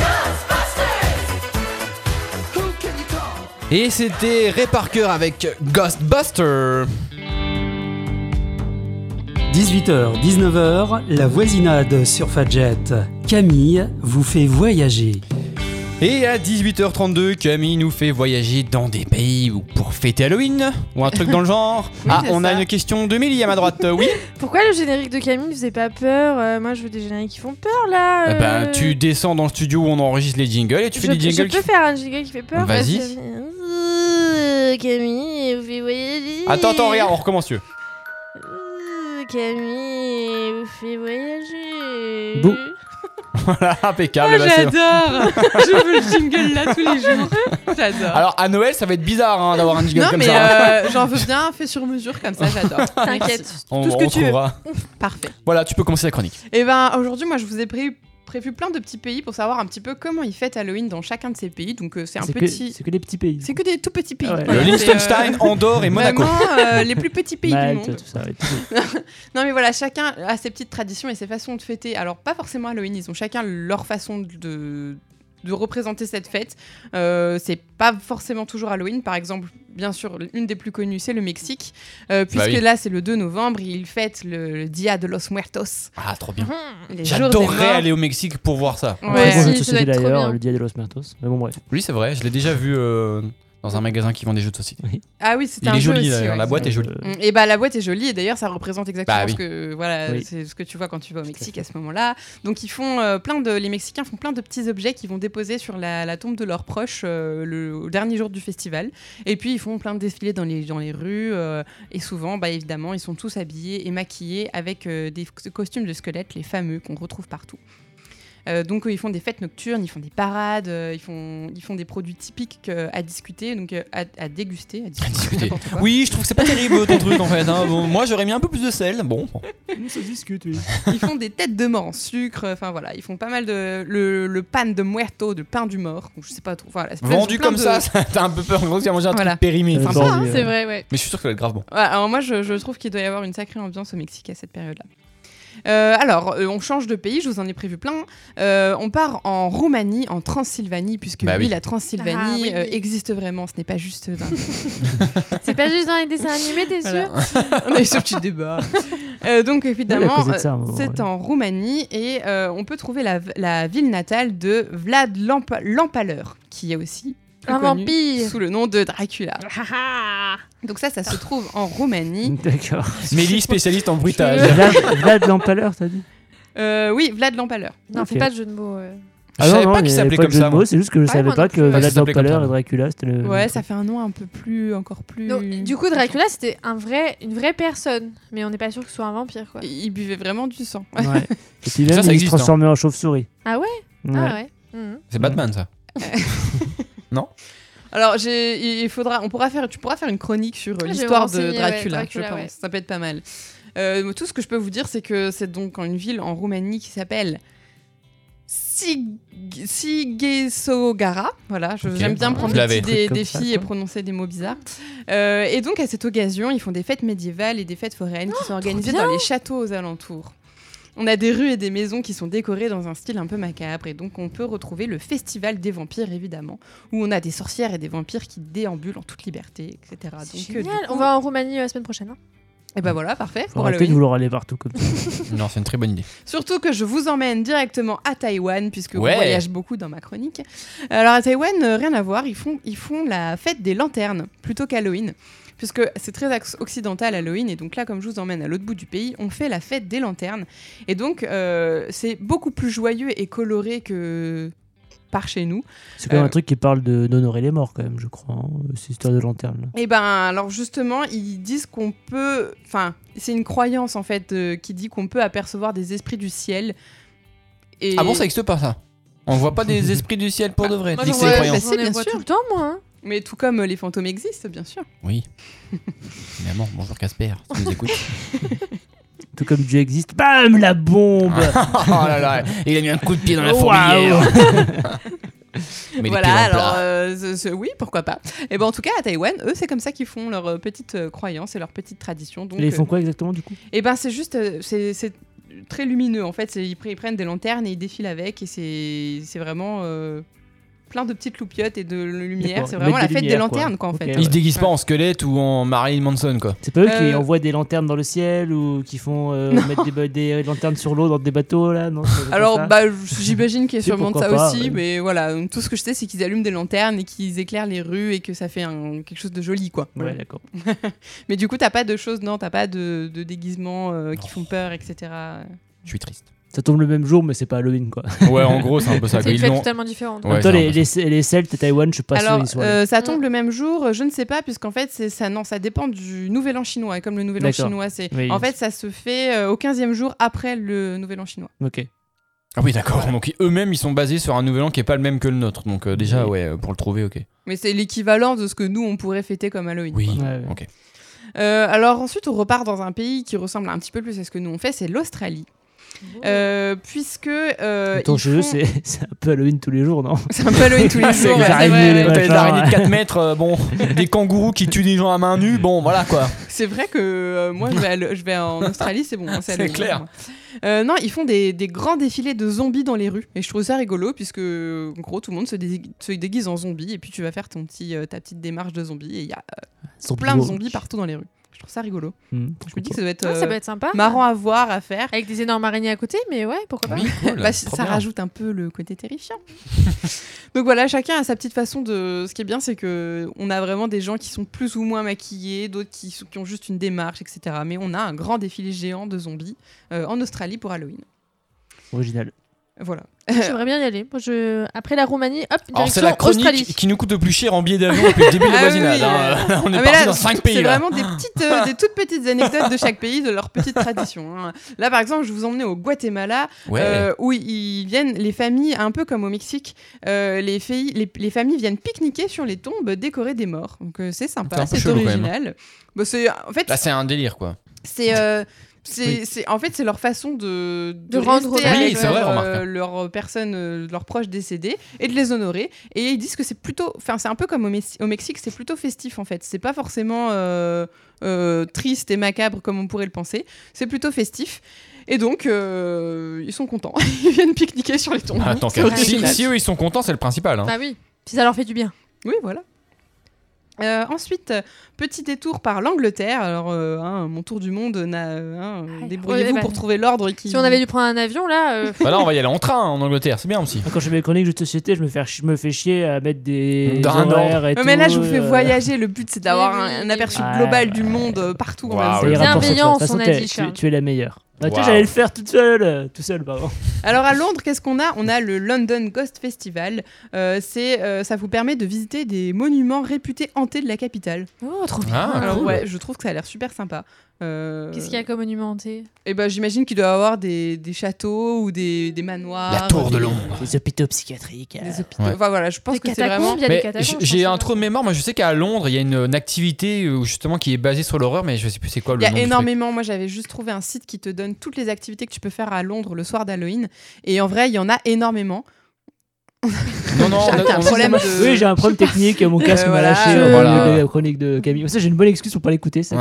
Ghostbusters! Who can you call? Et c'était Ray Parker avec Ghostbuster. 18h, 19h, la voisinade sur Fajet. Camille vous fait voyager. Et à 18h32, Camille nous fait voyager dans des pays ou pour fêter Halloween ou un truc dans le genre. Oui, ah, c'est on a ça. Une question de Mellie à ma droite, oui. Pourquoi le générique de Camille ne faisait pas peur? Moi, je veux des génériques qui font peur, là. Bah, tu descends dans le studio où on enregistre les jingles et tu fais des jingles. Je peux faire un jingle qui fait peur. Vas-y. Parce que... Camille vous fait voyager. Attends, regarde, on recommence, tu veux. Camille vous fait voyager. Bouh. Voilà, impeccable. Bah, c'est bon. J'adore. Je veux le jingle là tous les jours. J'adore. Alors à Noël, ça va être bizarre hein, d'avoir un jingle Non, comme mais ça. J'en veux bien, fait sur mesure comme ça, j'adore. T'inquiète, tout ce que tu veux. Parfait. Voilà, tu peux commencer la chronique. Et ben aujourd'hui, moi je vous ai prévu plein de petits pays pour savoir un petit peu comment ils fêtent Halloween dans chacun de ces pays. Donc c'est un petit. C'est que des petits pays. C'est que des tout petits pays. Ah ouais. Le Liechtenstein, Andorre et Monaco. Vraiment les plus petits pays du monde. Tout ça, non mais voilà, chacun a ses petites traditions et ses façons de fêter. Alors pas forcément Halloween, ils ont chacun leur façon de représenter cette fête. C'est pas forcément toujours Halloween. Par exemple, bien sûr, une des plus connues, c'est le Mexique. Puisque oui. Là, c'est le 2 novembre, ils fêtent le Dia de los Muertos. Ah, trop bien. J'adorerais aller au Mexique pour voir ça. Ouais, c'est si, ça d'ailleurs, le Dia de los Muertos. Mais bon, bref. Oui, c'est vrai, je l'ai déjà vu... Dans un magasin qui vend des jeux de société. Oui. Ah oui, c'était un jeu. Il est joli, aussi, la boîte est jolie. Et bah la boîte est jolie, et d'ailleurs ça représente exactement ce que voilà, c'est ce que tu vois quand tu vas au Mexique à ce moment-là. Donc ils font les Mexicains font plein de petits objets qu'ils vont déposer sur la tombe de leurs proches au dernier jour du festival. Et puis ils font plein de défilés dans les rues et souvent, bah évidemment, ils sont tous habillés et maquillés avec des costumes de squelettes, les fameux qu'on retrouve partout. Donc ils font des fêtes nocturnes, ils font des parades, ils font des produits typiques à discuter, donc à déguster. À discuter. Oui, je trouve que c'est pas terrible ton truc en fait. Hein. Bon, moi j'aurais mis un peu plus de sel. Bon, ça discute. Oui. Ils font des têtes de mort en sucre. Enfin voilà, ils font pas mal de le pan de muerto, de pain du mort. Je sais pas trop. Voilà, vendu comme ça, t'as un peu peur. Gros, tu vas manger un truc périmé. Sympa, hein, c'est vrai. Ouais. Mais je suis sûr que ça va être grave bon. Ouais, alors moi je trouve qu'il doit y avoir une sacrée ambiance au Mexique à cette période-là. Alors, on change de pays, je vous en ai prévu plein. On part en Roumanie, en Transylvanie, puisque la Transylvanie existe vraiment, ce n'est pas juste dans les... C'est pas juste dans les dessins animés, t'es sûr? On est sur petit débat. Donc évidemment, c'est en Roumanie et on peut trouver la ville natale de Vlad l'Empaleur, qui est aussi plus connu sous le nom de Dracula. Donc ça se trouve en Roumanie. D'accord. Mélie, spécialiste en bruitage. Vlad l'Empaleur, t'as dit oui, Vlad l'Empaleur. Non, okay. Fais pas de jeu de mots. Ah je savais pas qu'il s'appelait comme ça. C'est juste que je savais pas que Vlad l'Empaleur et Dracula, c'était le... Ouais, ça fait un nom un peu plus... encore plus... Donc, du coup, Dracula, c'était une vraie personne. Mais on n'est pas sûr que ce soit un vampire, quoi. Il buvait vraiment du sang. Ouais. Et puis même, il se transformait en chauve-souris. Ah ouais? Ah ouais. C'est Batman, ça. Non? Alors, tu pourras faire une chronique sur l'histoire de Dracula, je pense. Ça peut être pas mal. Tout ce que je peux vous dire, c'est que c'est donc une ville en Roumanie qui s'appelle... Sigesogara, voilà, j'aime bien prendre des filles et prononcer des mots bizarres. Et donc à cette occasion, ils font des fêtes médiévales et des fêtes foraines qui sont organisées dans les châteaux aux alentours. On a des rues et des maisons qui sont décorées dans un style un peu macabre, et donc on peut retrouver le festival des vampires, évidemment, où on a des sorcières et des vampires qui déambulent en toute liberté, etc. C'est donc, génial, on va en Roumanie la semaine prochaine, hein. Et ben voilà, parfait. Faut arrêter de vouloir aller partout comme ça. Non, c'est une très bonne idée. Surtout que je vous emmène directement à Taïwan, puisque on voyage beaucoup dans ma chronique. Alors à Taïwan, rien à voir, ils font la fête des lanternes, plutôt qu'Halloween, puisque c'est très occidental Halloween, et donc là, comme je vous emmène à l'autre bout du pays, on fait la fête des lanternes. Et donc, c'est beaucoup plus joyeux et coloré que... par chez nous. C'est quand même un truc qui parle d'honorer les morts quand même, je crois, hein, cette histoire de lanterne. Et ben alors justement, ils disent qu'on peut... Enfin, c'est une croyance en fait qui dit qu'on peut apercevoir des esprits du ciel. Et... Ah bon, ça existe pas ça? On voit pas des esprits du ciel pour de vrai? Moi, c'est une croyance. C'est bien sûr, tout le temps moi. Hein. Mais tout comme les fantômes existent, bien sûr. Oui. Maman, bonjour Casper, si tu nous écoutes. Tout comme Dieu existe, bam, la bombe. Oh là là, il a mis un coup de pied dans la fourmilière. Voilà, alors oui, pourquoi pas. Et ben en tout cas à Taïwan, eux c'est comme ça qu'ils font leurs petites croyances et leurs petites traditions. Donc, et ils font quoi exactement du coup? Et ben c'est juste, c'est très lumineux en fait. Ils prennent des lanternes et ils défilent avec, et c'est vraiment. Plein de petites loupiottes et de lumière. D'accord. C'est vraiment la fête des lanternes, quoi, en fait. Ils se déguisent pas en squelette ou en Marilyn Manson, quoi. C'est pas eux qui envoient des lanternes dans le ciel ou qui font mettre des lanternes sur l'eau dans des bateaux, là, non? Alors, bah, j'imagine qu'il y a sûrement de ça aussi, mais voilà. Donc, tout ce que je sais, c'est qu'ils allument des lanternes et qu'ils éclairent les rues et que ça fait quelque chose de joli, quoi. Ouais, d'accord. Mais du coup, t'as pas de déguisements qui font peur, etc. Je suis triste. Ça tombe le même jour, mais c'est pas Halloween, quoi. Ouais, en gros, c'est un peu ça. C'est une fête totalement différente. Ouais, toi, les Celtes et Taïwan, je sais pas si ils sont. Ça tombe le même jour, je ne sais pas, puisqu'en fait, ça dépend du Nouvel An chinois. Et comme le Nouvel An chinois, oui. En fait, ça se fait au 15e jour après le Nouvel An chinois. Ok. Ah oui, d'accord. Voilà. Donc eux-mêmes, ils sont basés sur un Nouvel An qui est pas le même que le nôtre. Donc déjà, ouais, pour le trouver, ok. Mais c'est l'équivalent de ce que nous, on pourrait fêter comme Halloween. Oui, ouais. Ok. Alors ensuite, on repart dans un pays qui ressemble un petit peu plus à ce que nous on fait, c'est l'Australie. Puisque ton jeu c'est un peu Halloween tous les jours, non? C'est un peu Halloween tous les jours, les araignées de 4 mètres, bon, des kangourous qui tuent des gens à main nue, bon voilà quoi. C'est vrai que moi je vais en Australie, c'est bon, c'est clair. Non, ils font des grands défilés de zombies dans les rues, et je trouve ça rigolo puisque en gros tout le monde se déguise en zombie, et puis tu vas faire ta petite démarche de zombie, et il y a plein de zombies partout dans les rues. Je trouve ça rigolo. Je me dis que ça peut être sympa, marrant à voir, à faire. Avec des énormes araignées à côté, mais ouais, pourquoi pas. Oui, cool, ça rajoute un peu le côté terrifiant. Donc voilà, chacun a sa petite façon de... Ce qui est bien, c'est qu'on a vraiment des gens qui sont plus ou moins maquillés, d'autres qui ont juste une démarche, etc. Mais on a un grand défilé géant de zombies en Australie pour Halloween. Original. Voilà. J'aimerais bien y aller. Moi, après la Roumanie, hop, direction Australie. C'est la chronique qui nous coûte le plus cher en billets d'avion depuis le début de la voisinade. Oui. On est parti dans 5 pays. C'est vraiment des toutes petites anecdotes de chaque pays, de leurs petites traditions. Hein. Là, par exemple, je vous emmenais au Guatemala, où ils viennent, les familles, un peu comme au Mexique, les familles viennent pique-niquer sur les tombes décorées des morts. Donc c'est sympa, c'est original. Bah, là, c'est un délire, quoi. En fait, c'est leur façon de rendre avec leurs personnes, leurs proches décédés, et de les honorer. Et ils disent que c'est plutôt, enfin, c'est un peu comme au Mexique, c'est plutôt festif en fait. C'est pas forcément triste et macabre comme on pourrait le penser. C'est plutôt festif. Et donc, ils sont contents. Ils viennent pique-niquer sur les tombes. Attends, si eux ils sont contents, c'est le principal. Hein. Ah oui. Si ça leur fait du bien. Oui, voilà. Ensuite, petit détour par l'Angleterre. Alors, mon tour du monde, débrouillez-vous pour trouver l'ordre. Si on avait dû prendre un avion, là... on va y aller en train en Angleterre, c'est bien aussi. Quand je fais mes chroniques de société, je me fais chier à mettre des horaires et tout. Mais là, je vous fais voyager. Le but, c'est d'avoir un aperçu global du monde partout. Bienveillance, on a dit. Tu es la meilleure. Wow. Tu sais, j'allais le faire toute seule, pardon. Alors à Londres, qu'est-ce qu'on a ? On a le London Ghost Festival. Ça vous permet de visiter des monuments réputés hantés de la capitale. Oh, trop bien. Alors ouais, je trouve que ça a l'air super sympa. Qu'est-ce qu'il y a comme monument hanté ? J'imagine qu'il doit y avoir des châteaux ou des manoirs. La tour de Londres. Des hôpitaux psychiatriques. Des hôpitaux. Ouais. Enfin voilà, je pense que c'est vraiment... J'ai un trou de mémoire. Moi, je sais qu'à Londres, il y a une activité justement qui est basée sur l'horreur, mais je sais plus c'est quoi le nom. Il y a énormément. Moi, j'avais juste trouvé un site qui te donne toutes les activités que tu peux faire à Londres le soir d'Halloween. Et en vrai, il y en a énormément. Non, oui, j'ai un problème technique, mon casque m'a lâché. La chronique de Camille. Ça, j'ai une bonne excuse pour pas l'écouter. Ça,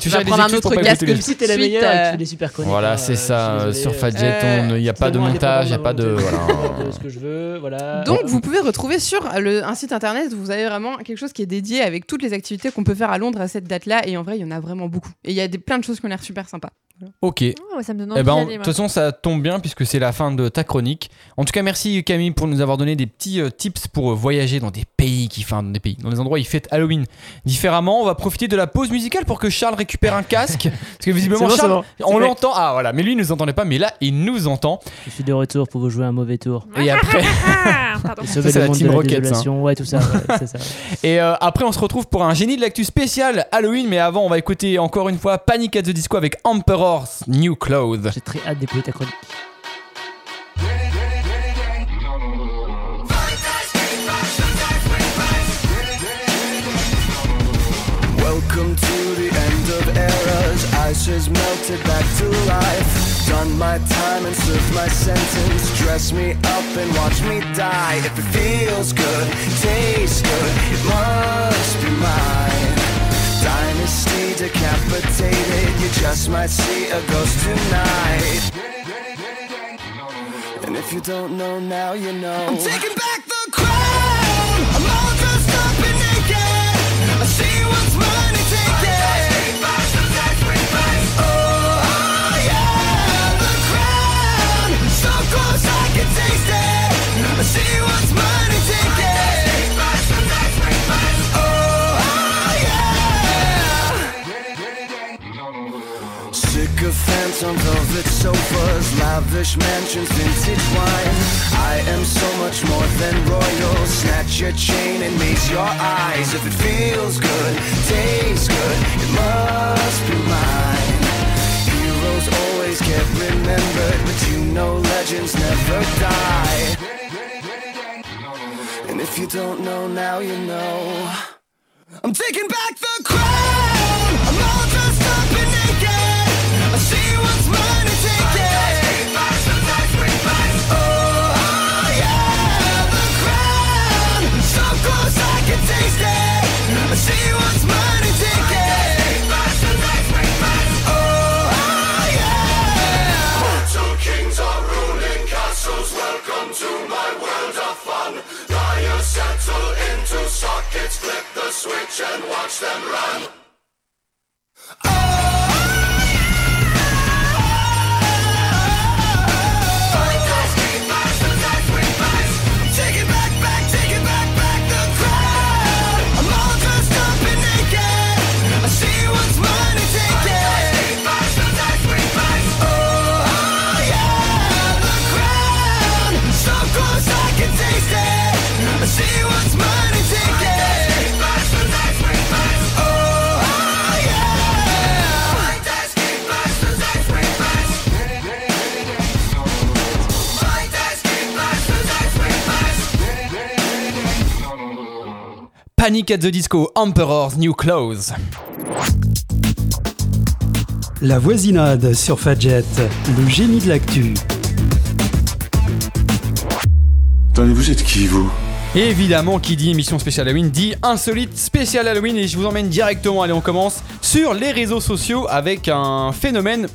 tu vas prendre un autre casque. Même si t'es la meilleure, tu fais des super chroniques. Voilà, c'est ça. Sur Fajet, il n'y a pas de montage, il n'y a pas de. Donc, vous pouvez retrouver sur un site internet, vous avez vraiment quelque chose qui est dédié avec toutes les activités qu'on peut faire à Londres à cette date-là. Et en vrai, il y en a vraiment beaucoup. Et il y a plein de choses qui ont l'air super sympas. Ok. De toute façon, ça tombe bien puisque c'est la fin de ta chronique. En tout cas, merci Camille pour nous avoir donné des petits tips pour voyager dans des pays dans des endroits où ils fêtent Halloween différemment. On va profiter de la pause musicale pour que Charles récupère un casque parce que visiblement bon, Charles, on l'entend. Ah voilà, mais lui il nous entendait pas, mais là il nous entend. Je suis de retour pour vous jouer un mauvais tour. Et après, c'est la Team Rocket. Ouais, tout ça. Ouais, c'est ça. Et après, on se retrouve pour un génie de l'actu spécial Halloween. Mais avant, on va écouter encore une fois Panic at the Disco avec Emperor New Clothes. J'ai très hâte d'épouiller ta chronique. Welcome to the end of eras. Ashes melted back to life. Done my time and served my sentence. Dress me up and watch me die. If it feels good, tastes good, it must be mine. Dynasty decapitated, you just might see a ghost tonight. And if you don't know now, you know. I'm taking back the crown. I'm all dressed up and naked. I see what's mine and take it. Oh yeah, the crown. So close I can taste it. I see what's mine and take it. Sycophants on velvet sofas, lavish mansions, vintage wine. I am so much more than royal. Snatch your chain and meet your eyes. If it feels good, tastes good, it must be mine. Heroes always get remembered, but you know legends never die. And if you don't know now, you know. I'm taking back the crown. I'm all dressed up and naked. I see what's mine and take it. Oh yeah, the crown. So close I can taste it. I see what's mine and take it. Oh yeah. Two kings are ruling castles. Welcome to my world of fun. Dire settle into sockets. Flip the switch and watch them run. Oh. Panic at the Disco, Emperor's New Clothes. La voisinade sur Fajet, le génie de l'actu. Attendez, vous êtes qui, vous ? Évidemment, qui dit émission spéciale Halloween dit insolite spéciale Halloween, et je vous emmène directement, allez on commence, sur les réseaux sociaux avec un phénomène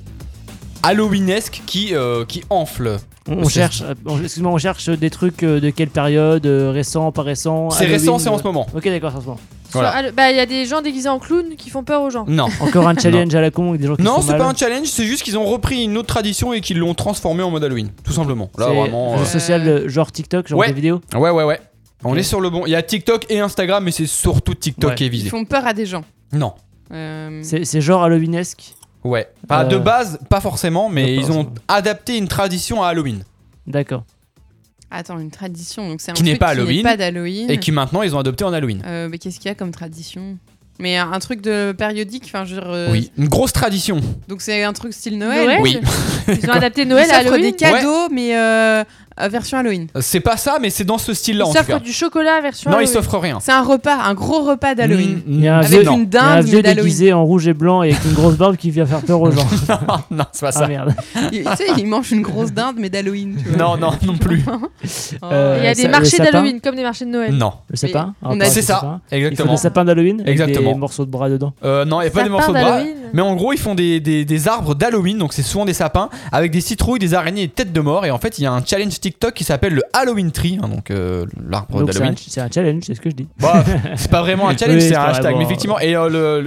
halloweenesque qui enfle. On cherche des trucs de quelle période, récent, pas récent. C'est Halloween. Récent, c'est en ce moment. Ok, d'accord, c'est en ce moment. Voilà. Il y a des gens déguisés en clown qui font peur aux gens. Non, encore un challenge à la con avec des gens qui font mal. Non, c'est pas un challenge, c'est juste qu'ils ont repris une autre tradition et qu'ils l'ont transformé en mode Halloween, tout simplement. Là, c'est vraiment social, genre TikTok, genre des vidéos. Ouais. On est sur le bon. Il y a TikTok et Instagram, mais c'est surtout TikTok qui est visé. Ils font peur à des gens. Non. C'est genre Halloweenesque. Ouais. Bah, de base, pas forcément, mais ils ont adapté une tradition à Halloween. D'accord. Attends, une tradition, donc c'est un truc qui n'est pas d'Halloween. Et qui maintenant ils ont adopté en Halloween. Mais qu'est-ce qu'il y a comme tradition ? Mais un truc de périodique, enfin genre. Oui, une grosse tradition. Donc c'est un truc style Noël. Oui. Ils ont adapté Noël à Halloween. Ils offrent des cadeaux, mais version Halloween. C'est pas ça, mais c'est dans ce style-là en tout cas. Ils s'offrent du chocolat version. Non, ils s'offrent rien. C'est un repas, un gros repas d'Halloween. Avec une dinde, mais d'Halloween. Il y a un vieux déguisé en rouge et blanc et avec une grosse barbe qui vient faire peur aux gens. Non, c'est pas ça. Ah merde. Tu sais, ils mangent une grosse dinde, mais d'Halloween. Tu vois. Non plus. Il y a des marchés d'Halloween comme des marchés de Noël. Non. Le sapin. C'est ça. Exactement. Des sapins d'Halloween. Exactement. Morceaux de bras dedans. Non, il n'y a pas de morceaux de bras. Mais en gros, ils font des arbres d'Halloween, donc c'est souvent des sapins avec des citrouilles, des araignées et des têtes de mort. Et en fait, il y a un challenge TikTok qui s'appelle le Halloween Tree, donc l'arbre donc d'Halloween. C'est un challenge, c'est ce que je dis. Bah, c'est pas vraiment un challenge, c'est un hashtag. Mais effectivement, et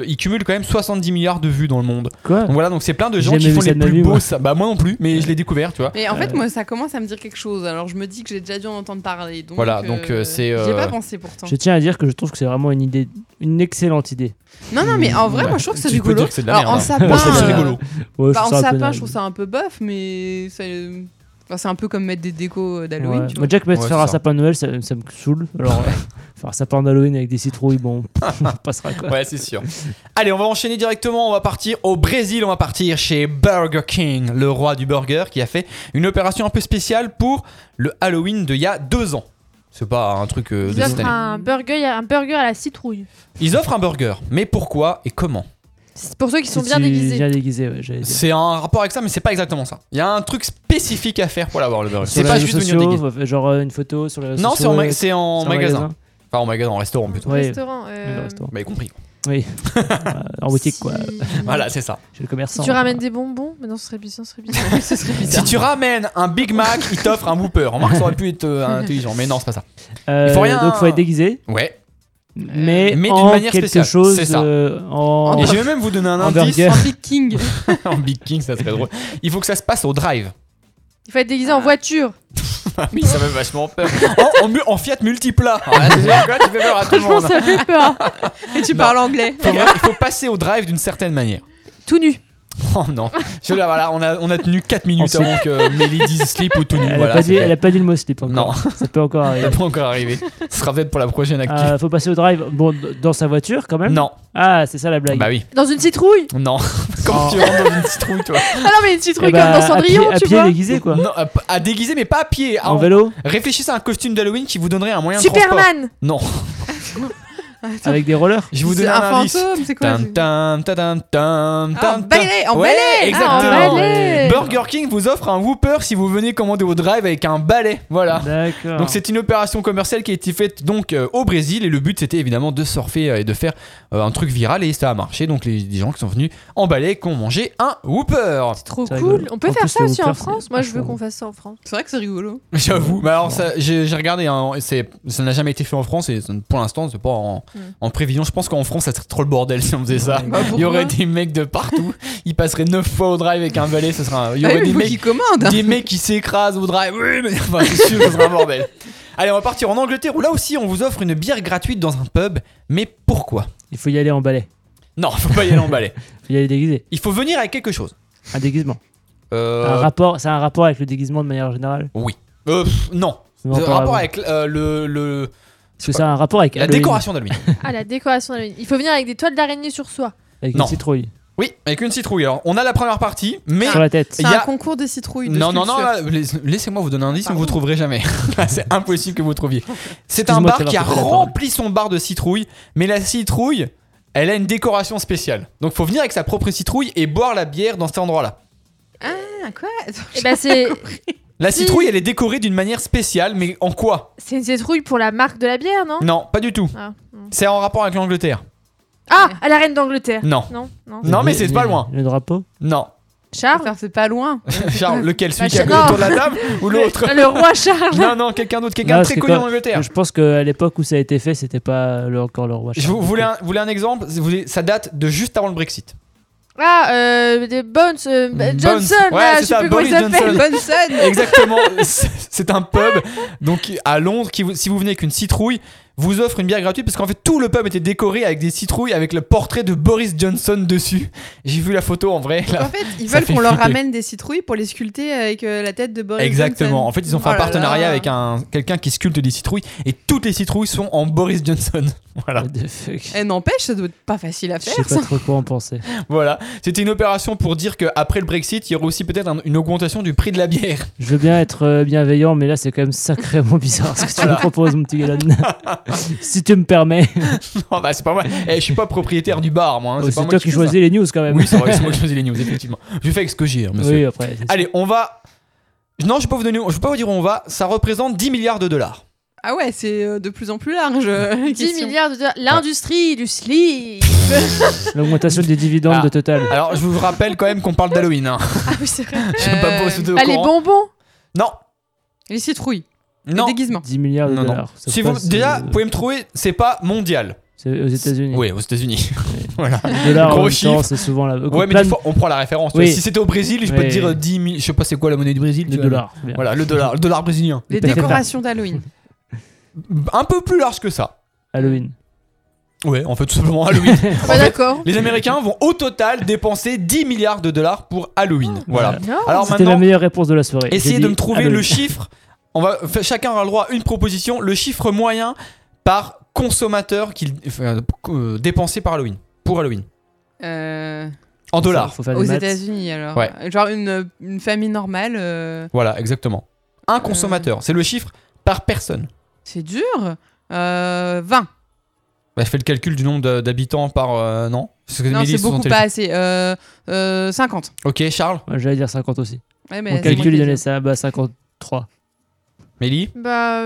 ils cumulent quand même 70 milliards de vues dans le monde. Quoi ? Donc voilà, donc c'est plein de gens qui font les plus beaux. Bah, moi non plus, mais je l'ai découvert, tu vois. Mais en fait, moi, ça commence à me dire quelque chose. Alors, je me dis que j'ai déjà dû en entendre parler. Donc, voilà, donc c'est. J'ai pas pensé pourtant. Je tiens à dire que je trouve que c'est vraiment une idée, une excellente idée. Non, mais en vrai, moi je trouve que c'est rigolo. Que c'est de la merde. En sapin, je trouve ça un peu bof, mais c'est un peu comme mettre des décos d'Halloween. Tu vois. Moi, déjà que faire un sapin de Noël, ça me saoule. Alors, faire un sapin d'Halloween avec des citrouilles, bon, on passera quoi. Ouais, c'est sûr. Allez, on va enchaîner directement. On va partir au Brésil. On va partir chez Burger King, le roi du burger, qui a fait une opération un peu spéciale pour le Halloween d'il y a 2 ans. C'est pas un truc de cette année. Ils offrent un burger à la citrouille. Ils offrent un burger, mais pourquoi et comment ? C'est pour ceux qui sont bien déguisés. Bien déguisés, c'est un rapport avec ça, mais c'est pas exactement ça. Il y a un truc spécifique à faire pour l'avoir, le burger. Sur c'est pas juste sociaux, venir déguisé. Genre une photo sur les réseaux sociaux. Non, c'est en magasin. Enfin, en magasin, en restaurant plutôt. Ouais. Restaurant. Bah, y compris. Oui. En boutique, quoi. Voilà, c'est ça. Chez le commerçant. Si tu ramènes des bonbons, mais non, ce serait bizarre. Oui, ce serait bizarre. Si tu ramènes un Big Mac, il t'offre un Whopper. Remarque, ça aurait pu être intelligent, mais non, c'est pas ça. Donc, faut être déguisé. Ouais. Mais d'une manière spéciale. Chose, c'est ça. Et je vais même vous donner un indice. En Big King. En Big King, ça serait drôle. Il faut que ça se passe au drive. Il faut être déguisé en voiture. Oui, ça fait vachement peur. En Fiat Multipla. Tu fais peur à tout le monde. Ça fait peur. Et tu parles anglais. Il faut passer au drive d'une certaine manière. Tout nu. Oh non. Voilà, on a tenu 4 minutes avant que Mellie dise slip ou tout nu. Elle a pas dit le mot slip encore. Non. Ça peut encore arriver. Ce sera peut-être pour la prochaine actu. Il faut passer au drive dans sa voiture quand même. Non. Ah, c'est ça la blague. Bah oui. Dans une citrouille. Non. Quand tu rentres dans une citrouille, toi. Ah non, mais une citrouille comme dans Cendrillon, tu vois. À pied déguisé, quoi. Non, à déguiser, mais pas à pied. En vélo. Réfléchissez à un costume d'Halloween qui vous donnerait un moyen de transport. Superman. Non. Attends. Avec des rollers. Je vous donne un fantôme, c'est quoi? En balai. Exactement. Burger King vous offre un Whopper si vous venez commander au drive avec un balai. Voilà. D'accord. Donc c'est une opération commerciale qui a été faite donc au Brésil et le but c'était évidemment de surfer et de faire un truc viral et ça a marché. Donc les gens qui sont venus en balai qui ont mangé un Whopper. C'est trop cool. On peut faire ça aussi en France. Moi je veux qu'on fasse ça en France. C'est vrai que c'est rigolo. J'avoue. Mais alors ça, j'ai regardé. Ça n'a jamais été fait en France et pour l'instant c'est pas en prévision. Je pense qu'en France ça serait trop le bordel si on faisait ça. Bah, il y aurait des mecs de partout, ils passeraient 9 fois au drive avec un balai, ça sera il y aurait des mecs qui s'écrasent au drive. Oui, mais enfin c'est sûr, ça serait un bordel. Allez, on va partir en Angleterre où là aussi on vous offre une bière gratuite dans un pub, mais pourquoi ? Il faut y aller en balai. Non, faut pas y aller en balai. Faut y aller déguisé. Il faut venir avec quelque chose. Un déguisement. C'est un rapport avec le déguisement de manière générale ? Oui. Non. Un rapport avec le Parce que ça a un rapport avec la décoration d'Halloween. Ah, la décoration d'Halloween. Il faut venir avec des toiles d'araignée sur soi. Avec une citrouille. Oui, avec une citrouille. Alors, on a la première partie, mais sur la tête. C'est un concours des citrouilles. Non. Là, laissez-moi vous donner un indice, vous ne trouverez jamais. C'est impossible que vous trouviez. C'est un bar qui a rempli son bar de citrouilles, mais la citrouille, elle a une décoration spéciale. Donc, faut venir avec sa propre citrouille et boire la bière dans cet endroit-là. Ah, quoi ? C'est. La citrouille, elle est décorée d'une manière spéciale, mais en quoi ? C'est une citrouille pour la marque de la bière, non ? Non, pas du tout. Ah, non. C'est en rapport avec l'Angleterre. Ah, à la reine d'Angleterre. Non. Non, mais c'est pas loin. Le drapeau ? Non. Charles, c'est pas loin. Charles, lequel, celui qui a autour de la table ou l'autre? Le roi Charles. Non, quelqu'un de très connu en Angleterre. Je pense qu'à l'époque où ça a été fait, c'était pas encore le roi Charles. Vous voulez un exemple? Ça date de juste avant le Brexit. Johnson, Boris Johnson. Exactement, c'est un pub donc à Londres qui, si vous venez avec une citrouille, vous offre une bière gratuite, parce qu'en fait tout le pub était décoré avec des citrouilles avec le portrait de Boris Johnson dessus. J'ai vu la photo en vrai. Là, en fait, ils veulent qu'on leur ramène des citrouilles pour les sculpter avec la tête de Boris Johnson. Exactement. En fait, ils ont fait un partenariat avec quelqu'un qui sculpte des citrouilles et toutes les citrouilles sont en Boris Johnson. Voilà. Et n'empêche, ça doit être pas facile à faire. Je sais pas trop quoi en penser. Voilà, c'était une opération pour dire qu'après le Brexit, il y aurait aussi peut-être une augmentation du prix de la bière. Je veux bien être bienveillant, mais là c'est quand même sacrément bizarre ce que tu me proposes, mon petit Galan. Si tu me permets. Non, bah c'est pas moi. Je suis pas propriétaire du bar, moi. C'est pas toi qui choisis les news quand même. Oui, c'est vrai, c'est moi qui choisis les news, effectivement. Je fais avec ce que j'ai, monsieur. Oui, après. Allez, on va. Non, je vais pas vous dire où on va. Ça représente 10 milliards de dollars. Ah ouais, c'est de plus en plus large. 10 milliards de dollars. L'industrie du slip. L'augmentation des dividendes de Total. Alors, je vous rappelle quand même qu'on parle d'Halloween. Hein. Ah oui, c'est vrai. Je ne pas poser de. Ah, les bonbons. Non. Les citrouilles. Non. Les déguisements. 10 milliards de dollars. Si vous, déjà, vous pouvez me trouver, c'est pas mondial. C'est aux États-Unis. Oui, aux États-Unis. Oui. Voilà. Dollars, gros chiffre. Temps, c'est souvent la. Ouais, mais des fois, on prend la référence. Oui. Si c'était au Brésil, je peux te dire 10 000. Je sais pas c'est quoi la monnaie du Brésil. Le dollar. Voilà, le dollar brésilien. Les décorations d'Halloween. Un peu plus large que ça. Halloween. Ouais, en fait, tout simplement Halloween. Ouais, d'accord. Les Américains vont au total dépenser 10 milliards de dollars pour Halloween. Voilà. Alors c'était la meilleure réponse de la soirée. Essayez de me trouver le chiffre. Chacun aura le droit à une proposition, le chiffre moyen par consommateur dépensé par Halloween, pour Halloween. En dollars. Aux États-Unis alors. Ouais. Genre une famille normale. Voilà, exactement. Un consommateur, c'est le chiffre par personne. C'est dur. 20. Bah, je fais le calcul du nombre d'habitants par non. Parce que non, c'est beaucoup pas assez. 50. Ok, Charles. Bah, j'allais dire 50 aussi. Ouais, mais on calcule, il donnait ça, 53. Mélie ? Bah,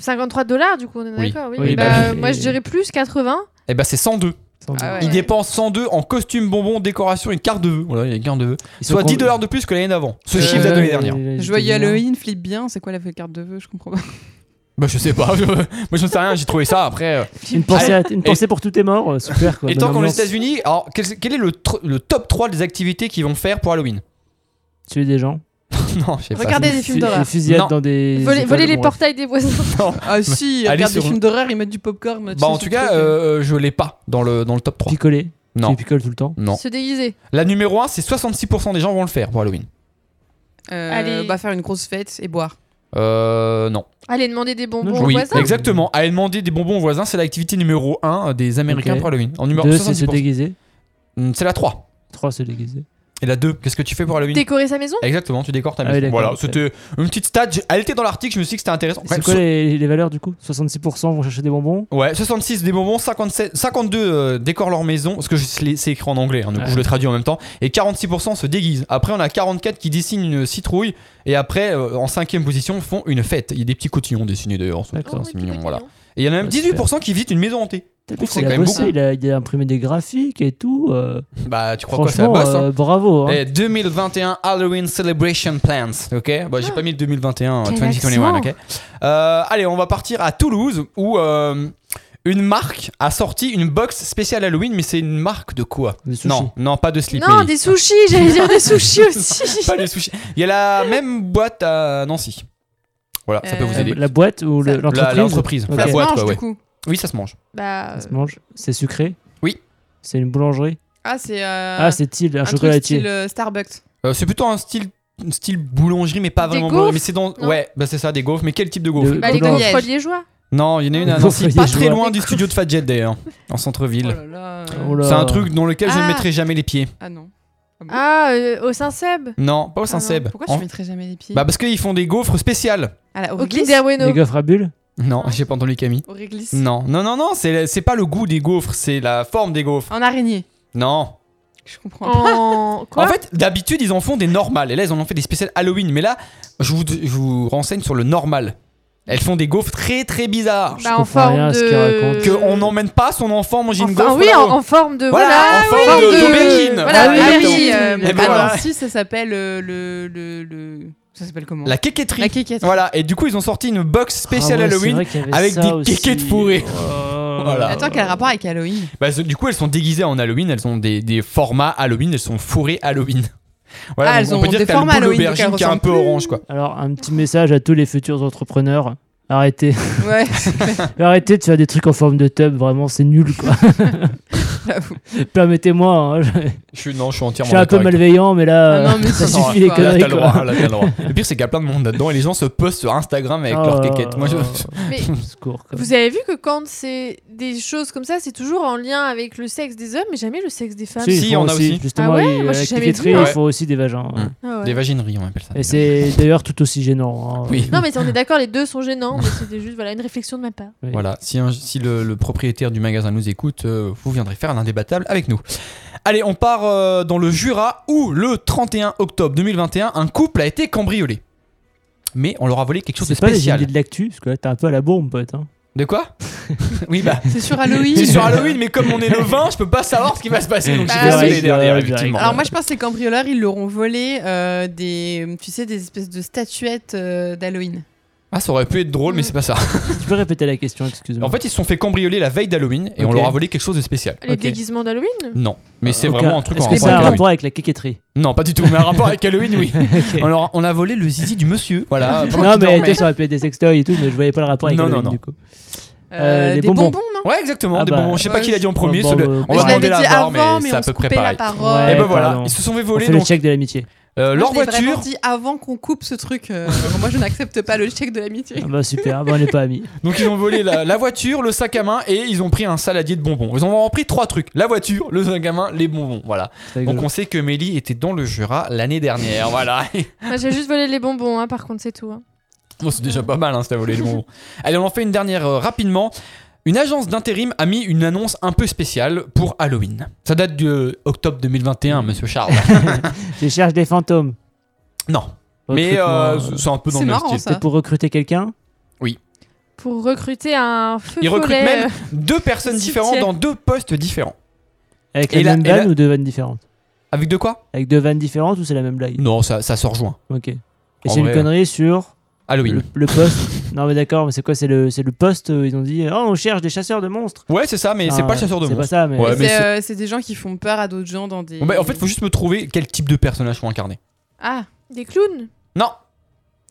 53 $, du coup, on est d'accord. Oui. Oui, moi, je dirais plus, 80. Et bah, c'est 102. Ah ouais. Ils dépensent 102 en costume, bonbons, décoration et carte de vœux. Voilà, il y a une carte de vœux. Soit $10 de plus que l'année d'avant. Ce chiffre date de l'année dernière. Joyeux Halloween, flippe bien. C'est quoi la carte de vœux ? Je comprends pas. Bah, je sais pas. Moi, je ne sais rien. J'ai trouvé ça après. Une pensée pour tous tes morts. Super, quoi. Et tant qu'on est aux États-Unis, alors, quel est le top 3 des activités qu'ils vont faire pour Halloween ? Tuer des gens. Non, je sais pas. Regardez des films d'horreur. Fusillade dans des. Voler les portails des voisins. Non. Ah si, regarder des films d'horreur, ils mettent du popcorn. Bah en tout cas, je l'ai pas dans le top 3. Picoler. Non. Tu picoles tout le temps. Non. Se déguiser. La numéro 1, c'est 66% des gens vont le faire pour Halloween. Allez, faire une grosse fête et boire. Non. Allez demander des bonbons aux voisins. Exactement. Allez demander des bonbons aux voisins, c'est l'activité numéro 1 des Américains pour Halloween. En numéro 2, c'est se déguiser. C'est la 3. 3, c'est déguiser. Et la 2, qu'est-ce que tu fais pour Halloween ? Décorer sa maison ? Exactement, tu décores ta maison. Voilà, c'était une petite stat. Elle était dans l'article, je me suis dit que c'était intéressant. C'est quoi les valeurs du coup ? 66% vont chercher des bonbons ? Ouais, 66% des bonbons, 52% décorent leur maison, parce que c'est écrit en anglais, du coup je le traduis en même temps, et 46% se déguisent. Après, on a 44% qui dessinent une citrouille, et après, en 5e position, font une fête. Il y a des petits cotillons dessinés dehors, c'est mignon, voilà. Et il y en a même 18% qui visitent une maison hantée. C'est quand même beaucoup. Il a imprimé des graphiques et tout. Bah, tu crois quoi, c'est la bosse, hein. Bravo. Hein. 2021 Halloween Celebration Plans. Ok. Bah, j'ai pas mis le 2021. 2021. Ok. Allez, on va partir à Toulouse où une marque a sorti une box spéciale Halloween, mais c'est une marque de quoi ? Des sushis. Non, pas de slip. Non, Mélie. Des sushis. J'allais dire des sushis aussi. Pas des sushis. Il y a la même boîte à Nancy. Voilà, ça peut vous aider. La boîte ou l'entreprise. Okay. La boîte, quoi, ouais. Du coup. Oui, ça se mange. Bah, ça se mange. C'est sucré. Oui. C'est une boulangerie. Ah, c'est. C'est style un chocolatier. Style Starbucks. C'est plutôt un style boulangerie, mais pas des vraiment boulangerie. Mais c'est dans. Non. Ouais, bah c'est ça, des gaufres. Mais quel type de gaufres ? Bah, les gaufres liégeois. Non, il y en a une à Nancy, pas très loin du studio de Fajet d'ailleurs, en centre-ville. Oh là là. Oh là. C'est un truc dans lequel je ne mettrai jamais les pieds. Ah non. Au Saint-Seb ? Non, pas au Saint-Seb. Pourquoi je ne mettrai jamais les pieds ? Bah, parce qu'ils font des gaufres spéciales. Au Kinder Bueno. Des gaufres à bulles ? Non, j'ai pas entendu Camille. Au réglisse. Non, c'est pas le goût des gaufres, c'est la forme des gaufres. En araignée. Non. Je comprends pas. Quoi ? En fait, d'habitude, ils en font des normales. Et là, ils en ont fait des spéciales Halloween. Mais là, je vous renseigne sur le normal. Elles font des gaufres très très bizarres. Bah, en forme rien, de. Qu'on n'emmène pas son enfant manger une gaufre. Oui, en forme de. Voilà, en forme d'aubergine. Voilà, Nancy, ça s'appelle ça s'appelle comment ? La quéquetterie. La quéquetterie. Voilà, et du coup, ils ont sorti une box spéciale Halloween avec des quéquettes fourrées. Voilà. Attends, quel rapport avec Halloween ? Bah, du coup, elles sont déguisées en Halloween, elles ont des formats Halloween, elles sont fourrées Halloween. Voilà, ah, elles ont des formats Halloween, l'aubergine qui est un peu orange, quoi. Alors, un petit message à tous les futurs entrepreneurs. Arrêtez. Ouais. Arrêtez de faire des trucs en forme de tub, vraiment, c'est nul, quoi. Permettez-moi. Hein, je suis entièrement. Je suis un peu malveillant, mais là, non, mais ça suffit les conneries. Là, t'as le droit. Le pire, c'est qu'il y a plein de monde là-dedans et les gens se postent sur Instagram avec leurs quéquettes. Moi, vous avez vu que quand c'est des choses comme ça, c'est toujours en lien avec le sexe des hommes, mais jamais le sexe des femmes. Si, on a aussi. Justement, la quéquetterie, il faut aussi des vagins. Des vagineries, on appelle ça. Et c'est d'ailleurs tout aussi gênant. Non, mais on est d'accord, les deux sont gênants, mais c'était juste une réflexion de ma part. Voilà, si le propriétaire du magasin nous écoute, vous viendrez faire un indébattable avec nous. Allez, on part dans le Jura où le 31 octobre 2021, un couple a été cambriolé. Mais on leur a volé quelque chose de spécial. C'est pas les idées de l'actu, parce que là, t'es un peu à la bourre, mon pote. Hein. De quoi ? Oui, bah. C'est sur Halloween. C'est sur Halloween, mais comme on est le 20, je peux pas savoir ce qui va se passer. Donc je suis désolé, derrière, effectivement. Alors, moi, je pense que les cambrioleurs, ils l'auront volé des espèces de statuettes d'Halloween. Ah, ça aurait pu être drôle, mais c'est pas ça. Tu peux répéter la question, excuse-moi. En fait, ils se sont fait cambrioler la veille d'Halloween et on leur a volé quelque chose de spécial. Les déguisements d'Halloween ? Non, mais c'est vraiment un truc en rapport avec Halloween. Est-ce que ça a un rapport avec la quéquetterie ? Non, pas du tout, mais un rapport avec Halloween, oui. Okay. On a volé le zizi du monsieur. Voilà. Non, mais ça aurait pu être des sextoys et tout, mais je voyais pas le rapport avec Halloween, du coup. Des bonbons, non ? Ouais, exactement, des bonbons. Je sais pas qui l'a dit en premier. On va demander la barre, mais c'est à peu près pareil. Et ben voilà, ils se sont fait voler. C'est le chèque de l'amitié. Leur voiture. J'ai vraiment dit avant qu'on coupe ce truc. Moi, je n'accepte pas le chèque de l'amitié. Ah bah super, on n'est pas amis. Donc ils ont volé la voiture, le sac à main et ils ont pris un saladier de bonbons. Ils ont pris 3 trucs: la voiture, le sac à main, les bonbons. Voilà. Donc on sait que Mellie était dans le Jura l'année dernière. Voilà. Moi, j'ai juste volé les bonbons. Hein, par contre, c'est tout. Hein. Bon, c'est déjà pas mal. Si t'as volé les bonbons. Allez, on en fait une dernière rapidement. Une agence d'intérim a mis une annonce un peu spéciale pour Halloween. Ça date de octobre 2021, monsieur Charles. Je cherche des fantômes. Non, mais c'est un peu dans le même style. C'est pour recruter quelqu'un ? Oui. Pour recruter un feu follet. Ils recrutent même 2 personnes différentes dans 2 postes différents. Avec la même vanne ou 2 vannes différentes ? Avec 2 quoi ? Avec 2 vannes différentes ou c'est la même blague ? Non, ça se rejoint. Ok. Et c'est une connerie sur Halloween. Le poste. Non mais d'accord, mais c'est quoi, c'est le poste, ils ont dit on cherche des chasseurs de monstres. Ouais, c'est ça, mais c'est pas le chasseur de monstres. C'est pas ça, mais c'est des gens qui font peur à d'autres gens dans des en fait, faut juste me trouver quel type de personnage faut incarner. Ah, des clowns ? Non.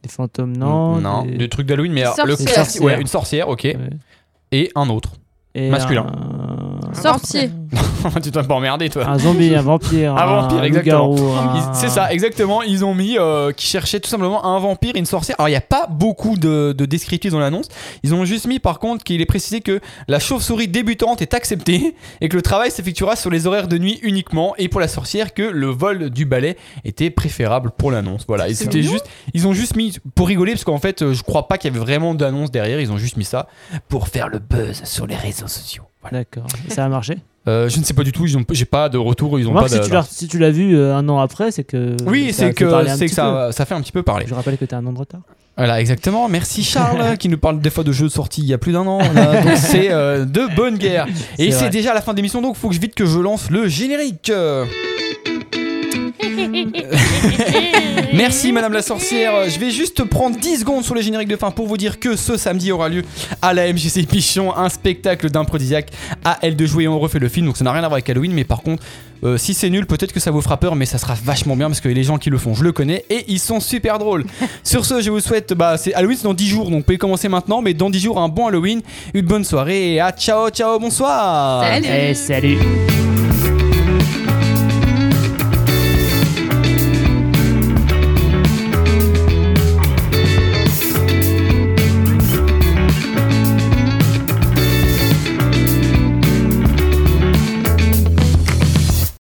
Des fantômes, non. Non, des trucs d'Halloween, mais sorcière. Ouais, une sorcière, OK. Ouais. Et un autre. Et masculin. Sorcier. Tu dois pas emmerder, toi. Un zombie, un vampire. Un vampire, exactement. C'est ça, exactement. Ils ont mis qui cherchaient tout simplement un vampire et une sorcière. Alors, il n'y a pas beaucoup de descriptifs dans l'annonce. Ils ont juste mis, par contre, qu'il est précisé que la chauve-souris débutante est acceptée et que le travail s'effectuera sur les horaires de nuit uniquement. Et pour la sorcière, que le vol du balai était préférable pour l'annonce. Voilà. Et c'était juste, ils ont juste mis pour rigoler, parce qu'en fait, je crois pas qu'il y avait vraiment d'annonce derrière. Ils ont juste mis ça pour faire le buzz sur les réseaux sociaux. Voilà. D'accord. Ça a marché ? Je ne sais pas du tout, j'ai pas de retour, ils ont pas de... Si tu l'as vu un an après, c'est que... Oui, c'est que ça fait un petit peu parler. Je rappelle que t'as un an de retard. Voilà, exactement. Merci Charles qui nous parle des fois de jeux sortis il y a plus d'un an. Là, donc c'est de bonne guerre. Et c'est déjà à la fin de l'émission, donc il faut que vite que je lance le générique. Merci madame la sorcière. Je vais juste prendre 10 secondes sur le générique de fin pour vous dire que ce samedi aura lieu à la MJC Pichon un spectacle d'improdisiaque à elle de jouer et on refait le film. Donc ça n'a rien à voir avec Halloween, mais par contre si c'est nul, peut-être que ça vous fera peur, mais ça sera vachement bien parce que les gens qui le font, je le connais et ils sont super drôles. Sur ce, je vous souhaite, c'est Halloween, c'est dans 10 jours, donc vous pouvez commencer maintenant, mais dans 10 jours, un bon Halloween, une bonne soirée et à ciao, bonsoir. Salut.